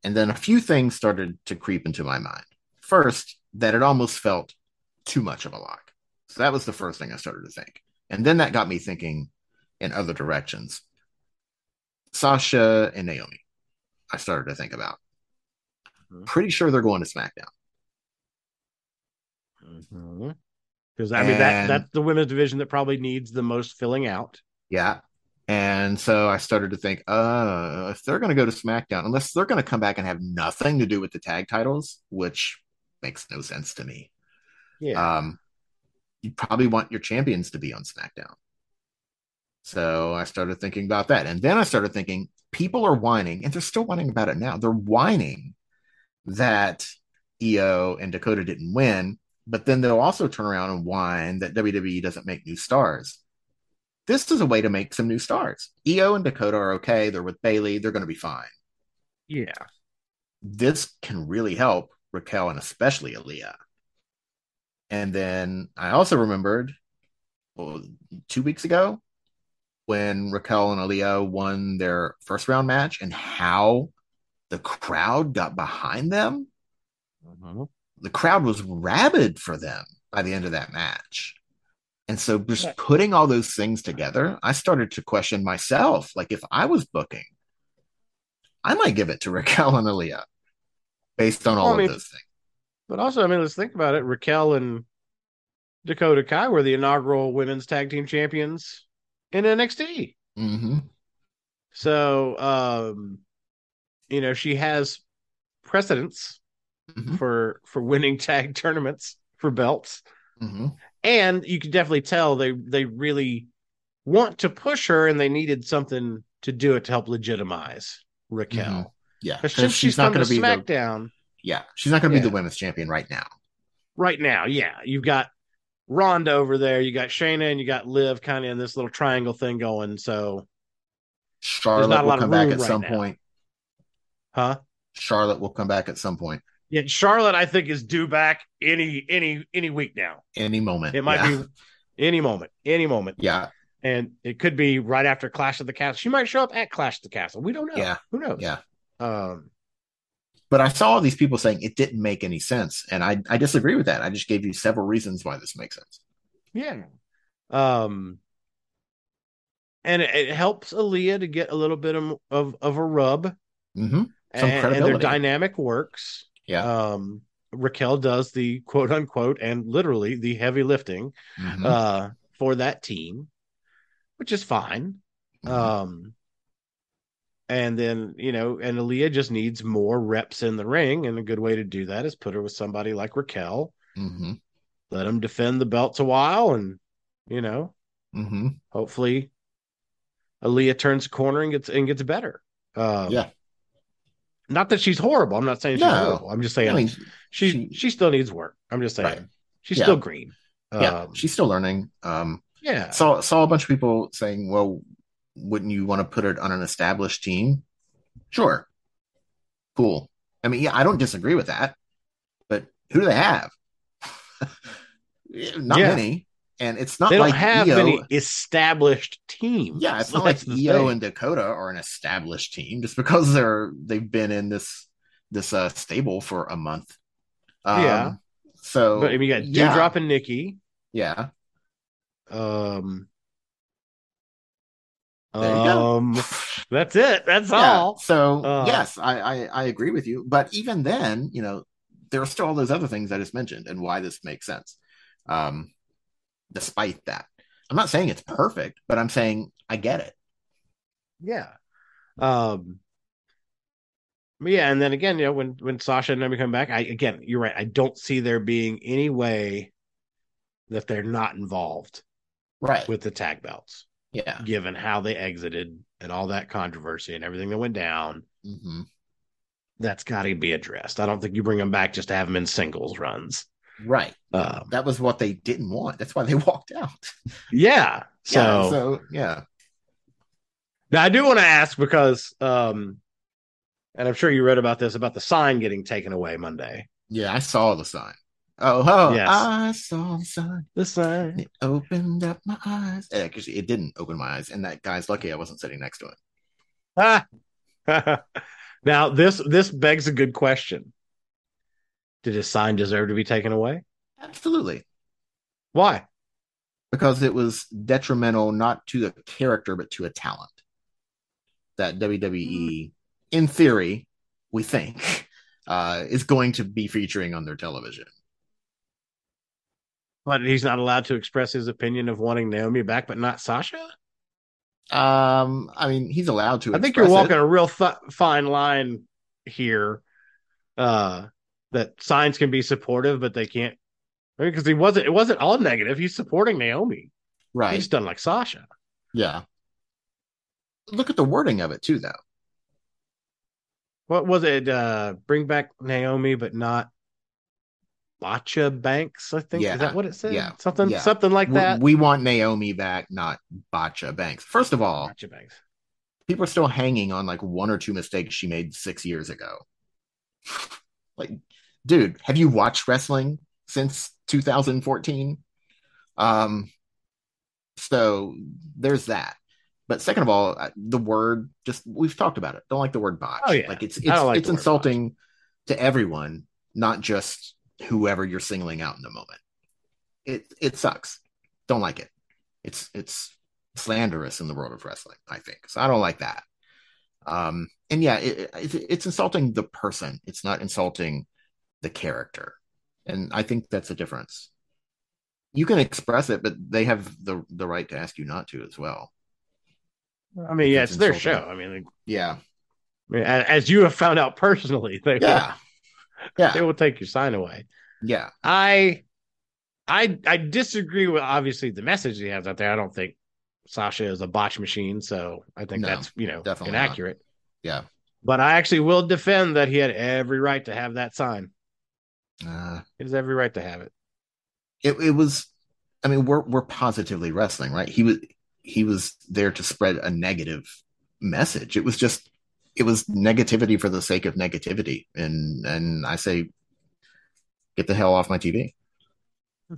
And then a few things started to creep into my mind. First, that it almost felt too much of a lock. So that was the first thing I started to think. And then that got me thinking in other directions. Sasha and Naomi. I started to think about. Mm-hmm. Pretty sure they're going to SmackDown. Mm-hmm. Because I mean and, that that's the women's division that probably needs the most filling out. Yeah. And so I started to think, uh, if they're going to go to SmackDown, unless they're going to come back and have nothing to do with the tag titles, which makes no sense to me. Yeah. Um, you probably want your champions to be on SmackDown. So I started thinking about that. And then I started thinking, people are whining, and they're still whining about it now. They're whining that E O and Dakota didn't win, but then they'll also turn around and whine that W W E doesn't make new stars. This is a way to make some new stars. E O and Dakota are okay. They're with Bayley. They're going to be fine. Yeah. This can really help Raquel and especially Aaliyah. And then I also remembered well, two weeks ago, when Raquel and Aaliyah won their first round match and how the crowd got behind them. Mm-hmm. The crowd was rabid for them by the end of that match. And so just putting all those things together, I started to question myself. Like if I was booking, I might give it to Raquel and Aaliyah based on all well, I mean, of those things. But also, I mean, let's think about it. Raquel and Dakota Kai were the inaugural women's tag team champions in N X T. Mm-hmm. So, um, you know, she has precedence mm-hmm. for for winning tag tournaments for belts. Mm-hmm. And you can definitely tell they, they really want to push her and they needed something to do it to help legitimize Raquel. Mm-hmm. Yeah. Because she's, she's not going to be SmackDown. The, yeah. She's not going to yeah. be the women's champion right now. Right now. Yeah. You've got Ronda over there, you got Shayna and you got Liv kind of in this little triangle thing going. So Charlotte will come back at some point. Huh? Charlotte will come back at some point. Yeah, Charlotte, I think, is due back any any any week now. Any moment. It might yeah. be any moment. Any moment. Yeah. And it could be right after Clash of the Castle. She might show up at Clash of the Castle. We don't know. Yeah. Who knows? Yeah. Um But I saw all these people saying it didn't make any sense. And I, I disagree with that. I just gave you several reasons why this makes sense. Yeah. Um, and it, it helps Aaliyah to get a little bit of, of, of a rub. Mm-hmm. Some credibility. And their dynamic works. Yeah. Um, Raquel does the quote unquote and literally the heavy lifting mm-hmm. uh, for that team, which is fine. Mm-hmm. Um And then, you know, and Aaliyah just needs more reps in the ring. And a good way to do that is put her with somebody like Raquel. Mm-hmm. Let them defend the belts a while. And, you know, mm-hmm. hopefully Aaliyah turns the corner and gets and gets better. Um, yeah. Not that she's horrible. I'm not saying she's no. horrible. I'm just saying I mean, she, she she still needs work. I'm just saying. Right. She's yeah. still green. Yeah. Um, she's still learning. Um, yeah. Saw, saw a bunch of people saying, well, wouldn't you want to put it on an established team? Sure. Cool. I mean, yeah, I don't disagree with that, but who do they have? Not yeah. many. And it's not they like don't have E O. Any established teams. Yeah. It's so not like E O thing. And Dakota are an established team just because they're, they've been in this, this uh, stable for a month. Um, yeah. So, but I mean, you got yeah. Dewdrop and Nikki. Yeah. Um. Um. That's it. That's yeah. all. So uh, yes, I, I I agree with you. But even then, you know, there are still all those other things I just mentioned, and why this makes sense. Um, despite that, I'm not saying it's perfect, but I'm saying I get it. Yeah. Um. Yeah, and then again, you know, when, when Sasha and Naomi come back, I again, you're right. I don't see there being any way that they're not involved, right, with the tag belts. Yeah, given how they exited and all that controversy and everything that went down, mm-hmm. that's got to be addressed. I don't think you bring them back just to have them in singles runs, right? Um, that was what they didn't want. That's why they walked out. Yeah. So yeah, so yeah. Now I do want to ask because. Um, And I'm sure you read about this, about the sign getting taken away Monday. Yeah, I saw the sign. Oh, oh yes. I saw the sign. The sign. It opened up my eyes. Actually, it didn't open my eyes. And that guy's lucky I wasn't sitting next to him. Ah. Now, this this begs a good question. Did his sign deserve to be taken away? Absolutely. Why? Because it was detrimental not to a character, but to a talent. That W W E... in theory, we think, uh, is going to be featuring on their television. But he's not allowed to express his opinion of wanting Naomi back, but not Sasha? Um, I mean, he's allowed to. I think you're walking it. a real th- fine line here, uh, that signs can be supportive, but they can't. Because I mean, he wasn't, it wasn't all negative. He's supporting Naomi. Right. He's done like Sasha. Yeah. Look at the wording of it, too, though. What was it? Uh, bring back Naomi, but not Botcha Banks, I think. Yeah. Is that what it said? Yeah. Something yeah. something like that. We, we want Naomi back, not Botcha Banks. First of all, Botcha Banks. People are still hanging on like one or two mistakes she made six years ago. Like, dude, have you watched wrestling since two thousand fourteen? Um, so there's that. But second of all, the word, just we've talked about it. Don't like the word botch. Oh, yeah. Like it's it's like it's insulting botch. To everyone, not just whoever you're singling out in the moment. It it sucks. Don't like it. It's it's slanderous in the world of wrestling, I think. So I don't like that. Um, and yeah, it, it, it's insulting the person. It's not insulting the character, and I think that's a difference. You can express it, but they have the the right to ask you not to as well. I mean, yeah, it's their show. I mean, like, yeah. I mean, as you have found out personally, they yeah. will, yeah, they will take your sign away. Yeah, I, I, I disagree with obviously the message he has out there. I don't think Sasha is a botch machine, so I think no, that's you know inaccurate. Not. Yeah, but I actually will defend that he had every right to have that sign. Uh, he has every right to have it. It it was, I mean, we're we're positively wrestling, right? He was. He was there to spread a negative message. It was just, it was negativity for the sake of negativity. And, and I say, get the hell off my T V. I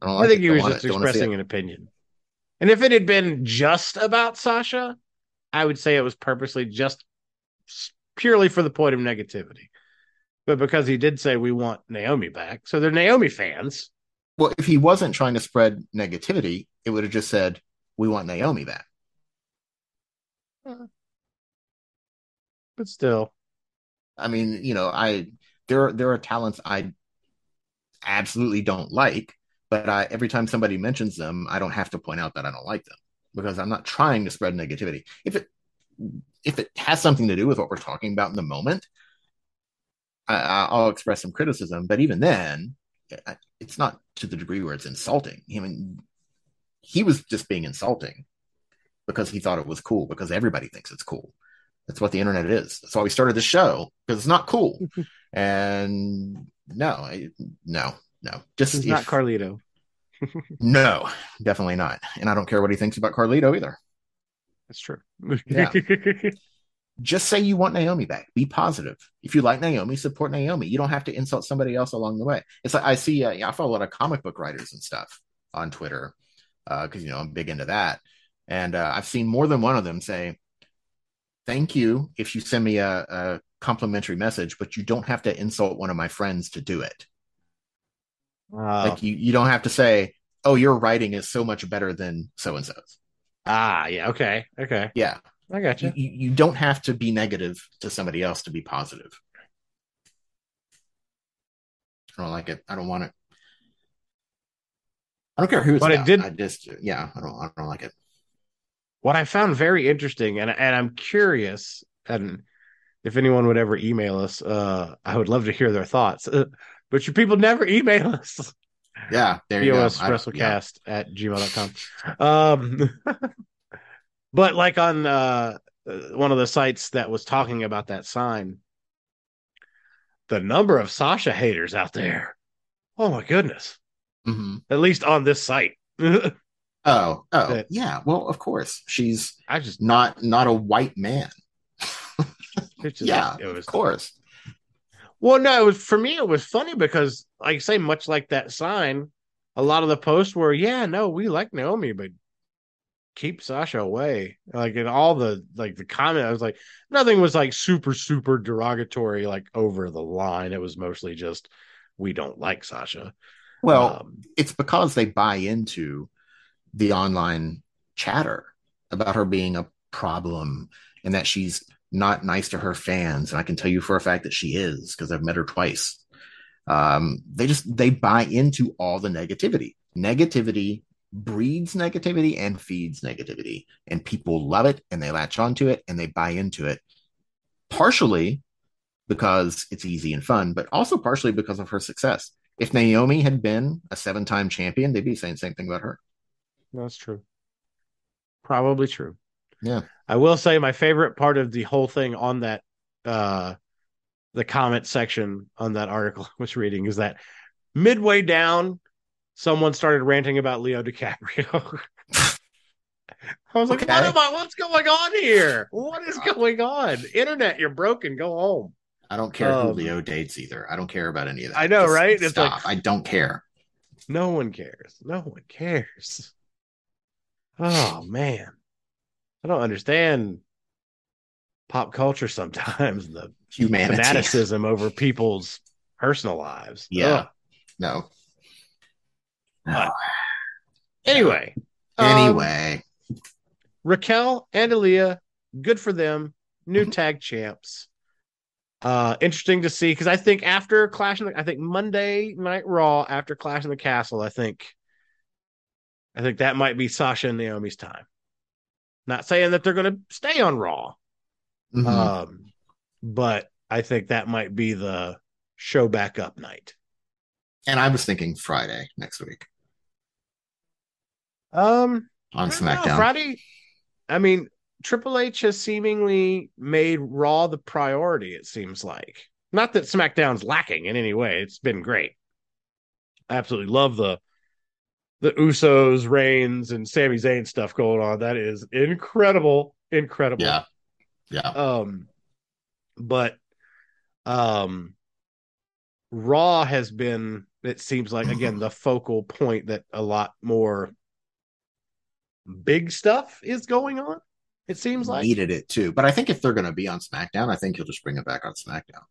don't like I think it. he was just expressing an opinion. And if it had been just about Sasha, I would say it was purposely just purely for the point of negativity. But because he did say, we want Naomi back. So they're Naomi fans. Well, if he wasn't trying to spread negativity, it would have just said, we want Naomi back. But still. I mean, you know, I there, there are talents I absolutely don't like, but I, every time somebody mentions them, I don't have to point out that I don't like them because I'm not trying to spread negativity. If it, if it has something to do with what we're talking about in the moment, I, I'll express some criticism. But even then, I, it's not to the degree where it's insulting. I mean, he was just being insulting because he thought it was cool, because everybody thinks it's cool. That's what the internet is. That's why we started the show, because it's not cool. And no, I, no, no. Just it's if, not Carlito. No, definitely not. And I don't care what he thinks about Carlito either. That's true. Yeah. Just say you want Naomi back. Be positive. If you like Naomi, support Naomi. You don't have to insult somebody else along the way. It's like I see, uh, I follow a lot of comic book writers and stuff on Twitter because, uh, you know, I'm big into that. And uh, I've seen more than one of them say, thank you if you send me a, a complimentary message, but you don't have to insult one of my friends to do it. Oh. Like you, you don't have to say, oh, your writing is so much better than so-and-so's. Ah, yeah. Okay. Okay. Yeah. I got you. you. You don't have to be negative to somebody else to be positive. I don't like it. I don't want it. I don't care who it's but about. It did... I just, yeah, I don't, I don't like it. What I found very interesting, and and I'm curious, and if anyone would ever email us, uh, I would love to hear their thoughts. Uh, but your people never email us. Yeah, there you P O S go. WrestleCast yeah. at gmail dot com. Um, but like on uh, one of the sites that was talking about that sign, the number of Sasha haters out there. Oh my goodness. Mm-hmm. At least on this site. oh, oh that, yeah. Well, of course she's I just not, not a white man. yeah, like, it was, of course. Well, no, it was, for me, it was funny because, like I say, much like that sign, a lot of the posts were, yeah, no, we like Naomi, but keep Sasha away. Like in all the like the comment, I was like, nothing was like super, super derogatory, like over the line. It was mostly just, we don't like Sasha. Well, um, it's because they buy into the online chatter about her being a problem and that she's not nice to her fans. And I can tell you for a fact that she is, because I've met her twice. Um, they just, they buy into all the negativity. Negativity breeds negativity and feeds negativity, and people love it and they latch onto it and they buy into it, partially because it's easy and fun, but also partially because of her success. If Naomi had been a seven-time champion, they'd be saying the same thing about her. That's true. Probably true. Yeah, I will say my favorite part of the whole thing on that, uh, the comment section on that article I was reading is that midway down, someone started ranting about Leo DiCaprio. I was like, okay. what am I, what's going on here? What is going on? Internet, you're broken. Go home. I don't care um, who Leo dates either. I don't care about any of that. I know, Just right? It's like, I don't care. No one cares. No one cares. Oh, man. I don't understand pop culture sometimes, the humanity. Fanaticism over people's personal lives. Yeah. Ugh. No. no. Anyway. Anyway. Um, Raquel and Aaliyah, good for them. New tag champs. Uh, interesting to see, because I think after Clash of the, I think Monday Night Raw, after Clash of the Castle, I think I think that might be Sasha and Naomi's time. Not saying that they're going to stay on Raw, mm-hmm. um, but I think that might be the show back up night. And I was thinking Friday next week. Um, on SmackDown. Know, Friday, I mean, Triple H has seemingly made Raw the priority, it seems like. Not that SmackDown's lacking in any way. It's been great. I absolutely love the The Usos, Reigns, and Sami Zayn stuff going on. That is incredible. Incredible. Yeah. Yeah. Um, but um, Raw has been, it seems like, again, the focal point that a lot more big stuff is going on. It seems like. Needed it too. But I think if they're going to be on SmackDown, I think you'll just bring it back on SmackDown.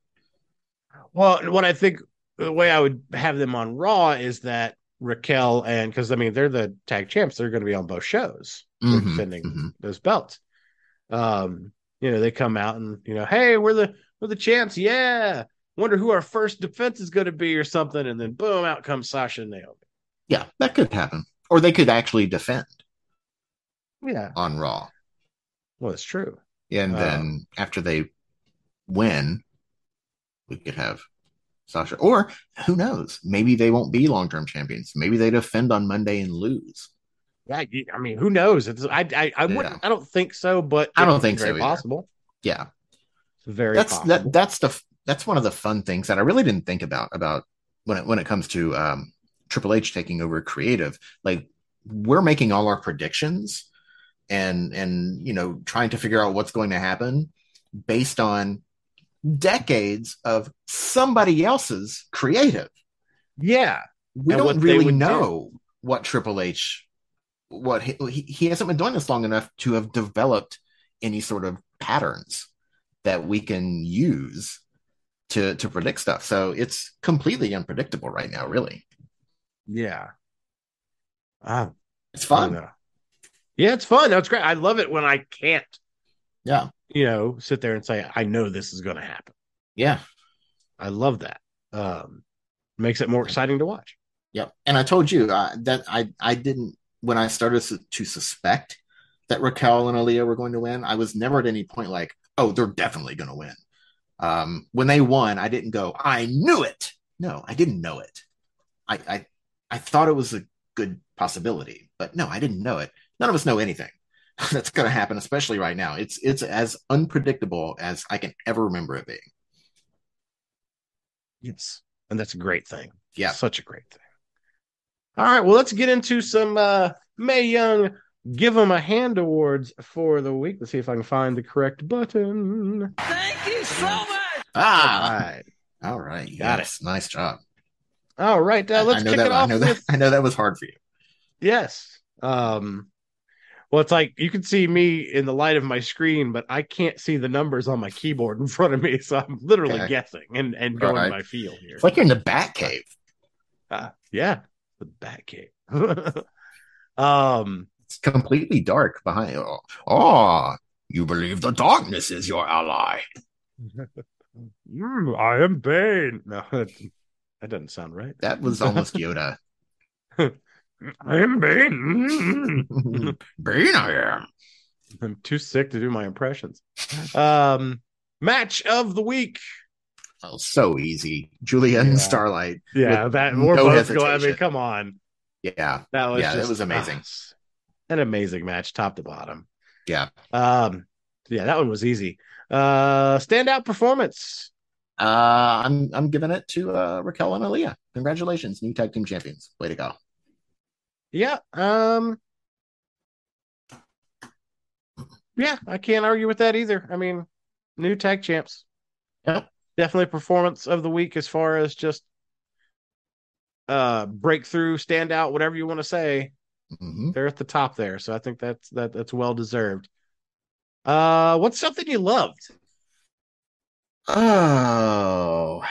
Well, what I think, the way I would have them on Raw is that Raquel and, because I mean they're the tag champs, they're going to be on both shows, mm-hmm, defending mm-hmm. those belts. Um, you know, they come out and, you know, hey, we're the we're the champs, yeah. Wonder who our first defense is going to be or something, and then boom, out comes Sasha and Naomi. Yeah, that could happen, or they could actually defend. Yeah, on Raw. Well, it's true. And um, then after they win, we could have Sasha, or who knows? Maybe they won't be long-term champions. Maybe they defend on Monday and lose. Yeah, I mean, who knows? It's, I, I, I wouldn't. Yeah. I don't think so, but I don't think very so. Either. Possible. Yeah, it's very. That's possible. that. That's the. That's one of the fun things that I really didn't think about about when it when it comes to um, Triple H taking over creative. Like, we're making all our predictions, and and you know, trying to figure out what's going to happen based on decades of somebody else's creative. Yeah, we and don't really know do. what Triple H, what he, he hasn't been doing this long enough to have developed any sort of patterns. that we can use to to predict stuff. So it's completely unpredictable right now, really. Yeah. Um, it's fun. Yeah, it's fun. That's great. I love it when I can't, yeah, you know, sit there and say, I know this is going to happen. Yeah. I love that. Um, makes it more exciting to watch. Yep. And I told you uh, that I, I didn't, when I started su- to suspect that Raquel and Aaliyah were going to win, I was never at any point like, oh, they're definitely going to win. Um, when they won, I didn't go, I knew it. No, I didn't know it. I, I, I thought it was a good possibility, but no, I didn't know it. None of us know anything that's going to happen, especially right now. It's, it's as unpredictable as I can ever remember it being. Yes. And that's a great thing. Yeah. Such a great thing. All right. Well, let's get into some uh, Mae Young Give Them a Hand awards for the week. Let's see if I can find the correct button. Thank you so much. Ah, all right. All right. You got yes. it. Nice job. All right. Uh, let's kick that, it off. I know, with... that, I know that was hard for you. Yes. Um, well, it's like you can see me in the light of my screen, but I can't see the numbers on my keyboard in front of me. So I'm literally okay. guessing and, and going right. by feel here. It's like you're in the Batcave. Uh, yeah. The Batcave. um, it's completely dark behind. Oh, oh, you believe the darkness is your ally. mm, I am Bane. No, that, that doesn't sound right. That was almost Yoda. I am Bane. Bane, I am. I'm too sick to do my impressions. Um, match of the week. Oh, so easy. Giulia yeah. and Starlight. Yeah, that we're no both hesitation. Going. I mean, come on. Yeah. That was yeah, just, that was amazing. Uh, an amazing match, top to bottom. Yeah. Um, yeah, that one was easy. Uh, standout performance. Uh, I'm I'm giving it to uh, Raquel and Aaliyah. Congratulations, new tag team champions. Way to go. Yeah. Um, yeah, I can't argue with that either. I mean, new tag champs. Yep. Definitely performance of the week as far as just uh, breakthrough, standout, whatever you want to say. Mm-hmm. They're at the top there. So I think that's that that's well deserved. Uh, what's something you loved? Oh,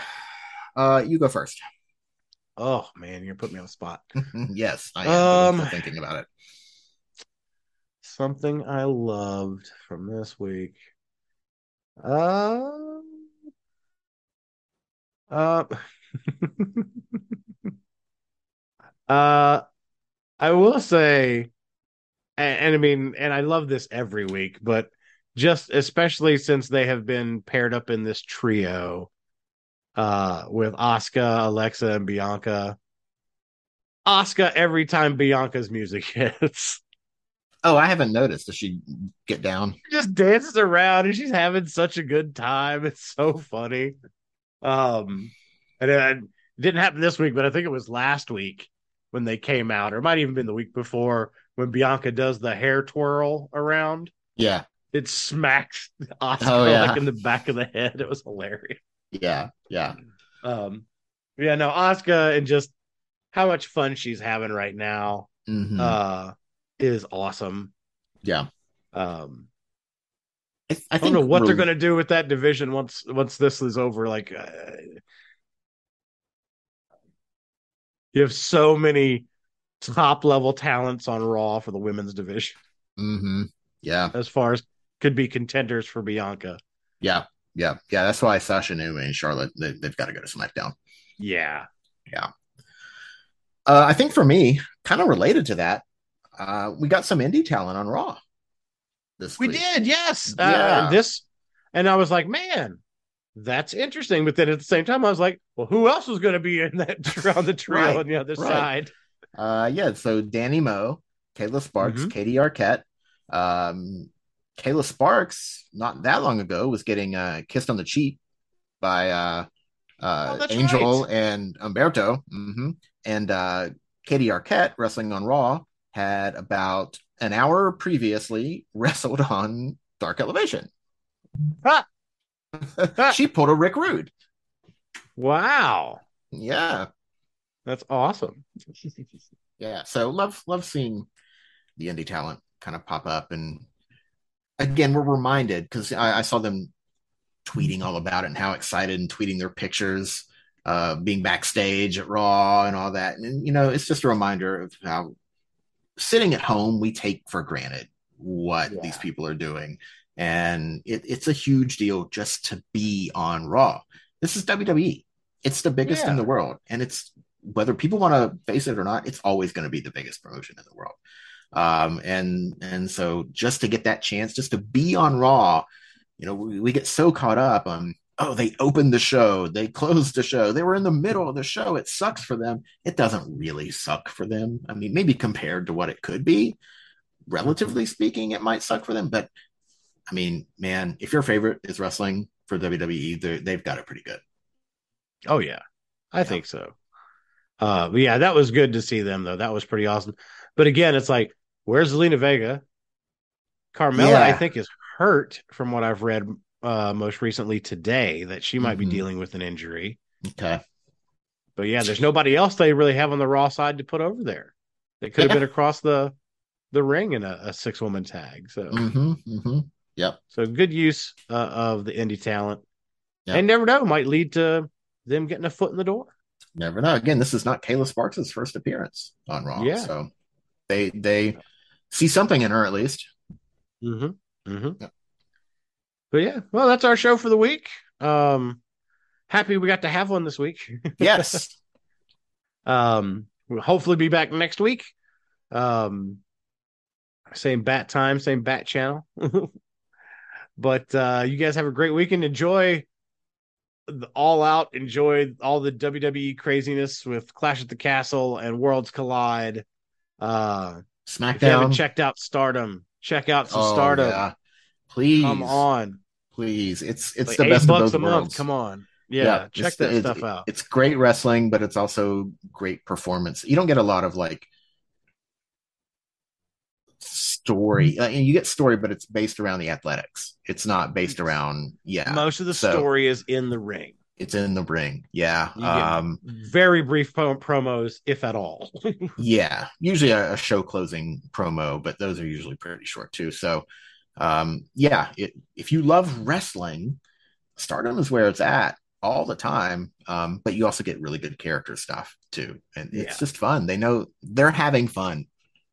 uh, you go first. Oh, man, you're putting me on the spot. Yes, I am um, thinking about it. Something I loved from this week. Uh, uh, uh, I will say, and, and I mean, and I love this every week, but just especially since they have been paired up in this trio. Uh, with Asuka, Alexa, and Bianca. Asuka, every time Bianca's music hits. Oh, I haven't noticed. Does she get down? She just dances around, and she's having such a good time. It's so funny. Um, and it didn't happen this week, but I think it was last week when they came out, or it might even been the week before when Bianca does the hair twirl around. Yeah, it smacks Asuka oh, yeah. like in the back of the head. It was hilarious. Yeah, yeah. Um, yeah, no, Asuka and just how much fun she's having right now mm-hmm. uh, is awesome. Yeah. Um, I, I, I don't know what really... they're going to do with that division once once this is over. Like, uh, you have so many top-level talents on Raw for the women's division. Mm-hmm. Yeah. As far as could be contenders for Bianca. Yeah. Yeah, yeah, that's why Sasha Naomi and Charlotte, they, they've got to go to SmackDown. Yeah. Yeah. Uh, I think for me, kind of related to that, uh, we got some indie talent on Raw. This we week. did, yes. Yeah. Uh, this, and I was like, man, that's interesting. But then at the same time, I was like, well, who else was going to be in that on the trail right, on the other right. side? Uh, yeah, so Danny Moe, Kayla Sparks, mm-hmm. Katie Arquette, um, Kayla Sparks, not that long ago, was getting uh, kissed on the cheek by uh, uh, oh, Angel right. and Umberto. Mm-hmm. And uh, Katie Arquette, wrestling on Raw, had about an hour previously wrestled on Dark Elevation. Ah. She pulled a Rick Rude. Wow. Yeah. That's awesome. Yeah, so love, love seeing the indie talent kind of pop up and... Again, we're reminded because I, I saw them tweeting all about it and how excited, and tweeting their pictures, uh, being backstage at Raw and all that. And, you know, it's just a reminder of how sitting at home, we take for granted what yeah. these people are doing. And it, it's a huge deal just to be on Raw. This is W W E. It's the biggest yeah. in the world. And it's, whether people want to face it or not, it's always going to be the biggest promotion in the world. Um, and, and so just to get that chance, just to be on Raw, you know, we, we get so caught up on, oh, they opened the show, they closed the show, they were in the middle of the show. It sucks for them. It doesn't really suck for them. I mean, maybe compared to what it could be, relatively speaking, it might suck for them. But I mean, man, if your favorite is wrestling for W W E, they've got it pretty good. Oh yeah. I yeah. think so. Uh, but yeah, that was good to see them though. That was pretty awesome. But again, it's like, where's Zelina Vega? Carmella, yeah. I think, is hurt from what I've read uh, most recently today, that she might mm-hmm. be dealing with an injury. Okay. But yeah, there's nobody else they really have on the Raw side to put over there. They could have yeah. been across the the ring in a, a six woman tag. So mm-hmm, mm-hmm. Yep. So good use uh, of the indie talent. Yep. And never know, might lead to them getting a foot in the door. Never know. Again, this is not Kayla Sparks' first appearance on Raw. Yeah. So they they see something in her at least. Mm-hmm. Mm-hmm. Yeah. But yeah, well, that's our show for the week. Um, happy we got to have one this week. Yes. um, we'll hopefully be back next week. Um, same bat time, same bat channel. But uh, you guys have a great weekend. Enjoy All Out. Enjoy all the W W E craziness with Clash at the Castle and Worlds Collide. Uh, SmackDown. If you haven't checked out Stardom, check out some oh, Stardom. Yeah. Please come on, please. It's it's like the best bucks of both a worlds. Month. Come on, yeah. yeah check that it, stuff it, out. It's great wrestling, but it's also great performance. You don't get a lot of like story, and you get story, but it's based around the athletics. It's not based around yeah. Most of the so, story is in the ring. It's in the ring. Yeah. Um, very brief po- promos, if at all. yeah. Usually a, a show closing promo, but those are usually pretty short too. So um, yeah, it, if you love wrestling, Stardom is where it's at all the time. Um, but you also get really good character stuff too. And it's yeah. just fun. They know they're having fun.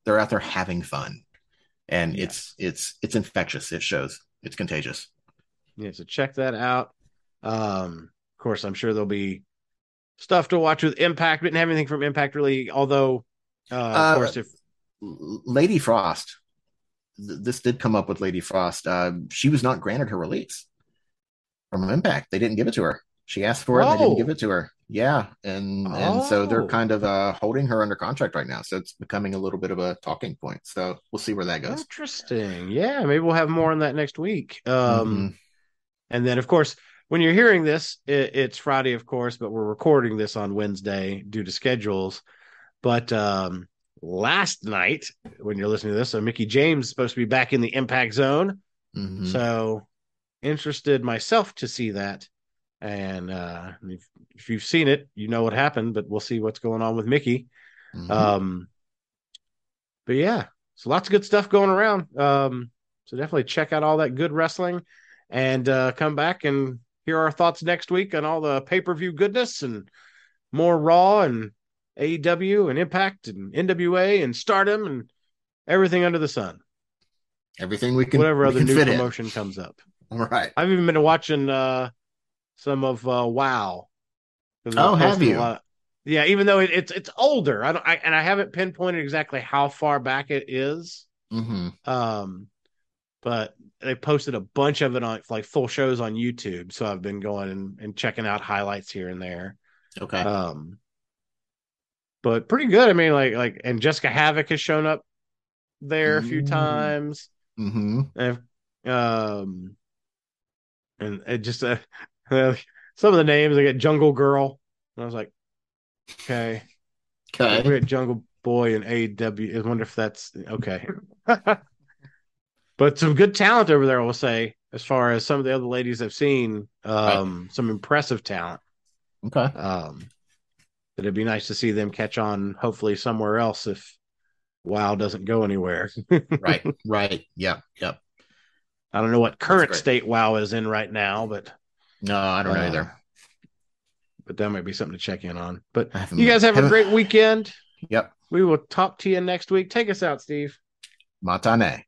They're out there having fun. And yeah. it's, it's, it's infectious. It shows. It's contagious. Yeah. So check that out. Um, Of course, I'm sure there'll be stuff to watch with Impact. We didn't have anything from Impact really, although, uh, uh, of course, if Lady Frost, th- this did come up with Lady Frost. Uh, she was not granted her release from Impact. They didn't give it to her. She asked for it, oh. and they didn't give it to her. Yeah, and oh. and so they're kind of uh, holding her under contract right now. So it's becoming a little bit of a talking point. So we'll see where that goes. Interesting. Yeah, maybe we'll have more on that next week. Um, mm-hmm. And then, of course, when you're hearing this, it, it's Friday, of course, but we're recording this on Wednesday due to schedules. But um, last night, when you're listening to this, so Mickey James is supposed to be back in the Impact Zone. Mm-hmm. So interested myself to see that. And uh, if, if you've seen it, you know what happened, but we'll see what's going on with Mickey. Mm-hmm. Um, but yeah, so lots of good stuff going around. Um, so definitely check out all that good wrestling and uh, come back and hear our thoughts next week on all the pay-per-view goodness and more Raw and A E W and Impact and N W A and Stardom and everything under the sun. Everything we can, whatever we other can new promotion in. Comes up. All right. I've even been watching uh, some of uh, WoW. Oh, have you? Of, yeah, even though it, it's it's older, I don't, I, and I haven't pinpointed exactly how far back it is. Mm-hmm. Um, but they posted a bunch of it on like full shows on YouTube. So I've been going and, and checking out highlights here and there. Okay. Um, but pretty good. I mean, like, like, and Jessica Havoc has shown up there a few mm. times. Mm-hmm. And, um, and it just, uh, some of the names, I got Jungle Girl. And I was like, okay. Okay. We're at Jungle Boy and A E W. I wonder if that's okay. But some good talent over there, I will say, as far as some of the other ladies I've seen, um, right. some impressive talent. Okay. Um, but it'd be nice to see them catch on, hopefully, somewhere else if WoW doesn't go anywhere. Right, right. Yep, yep. I don't know what current state WoW is in right now, but no, I don't uh, know either. But that might be something to check in on. But you guys have a great weekend. Yep. We will talk to you next week. Take us out, Steve. Matane.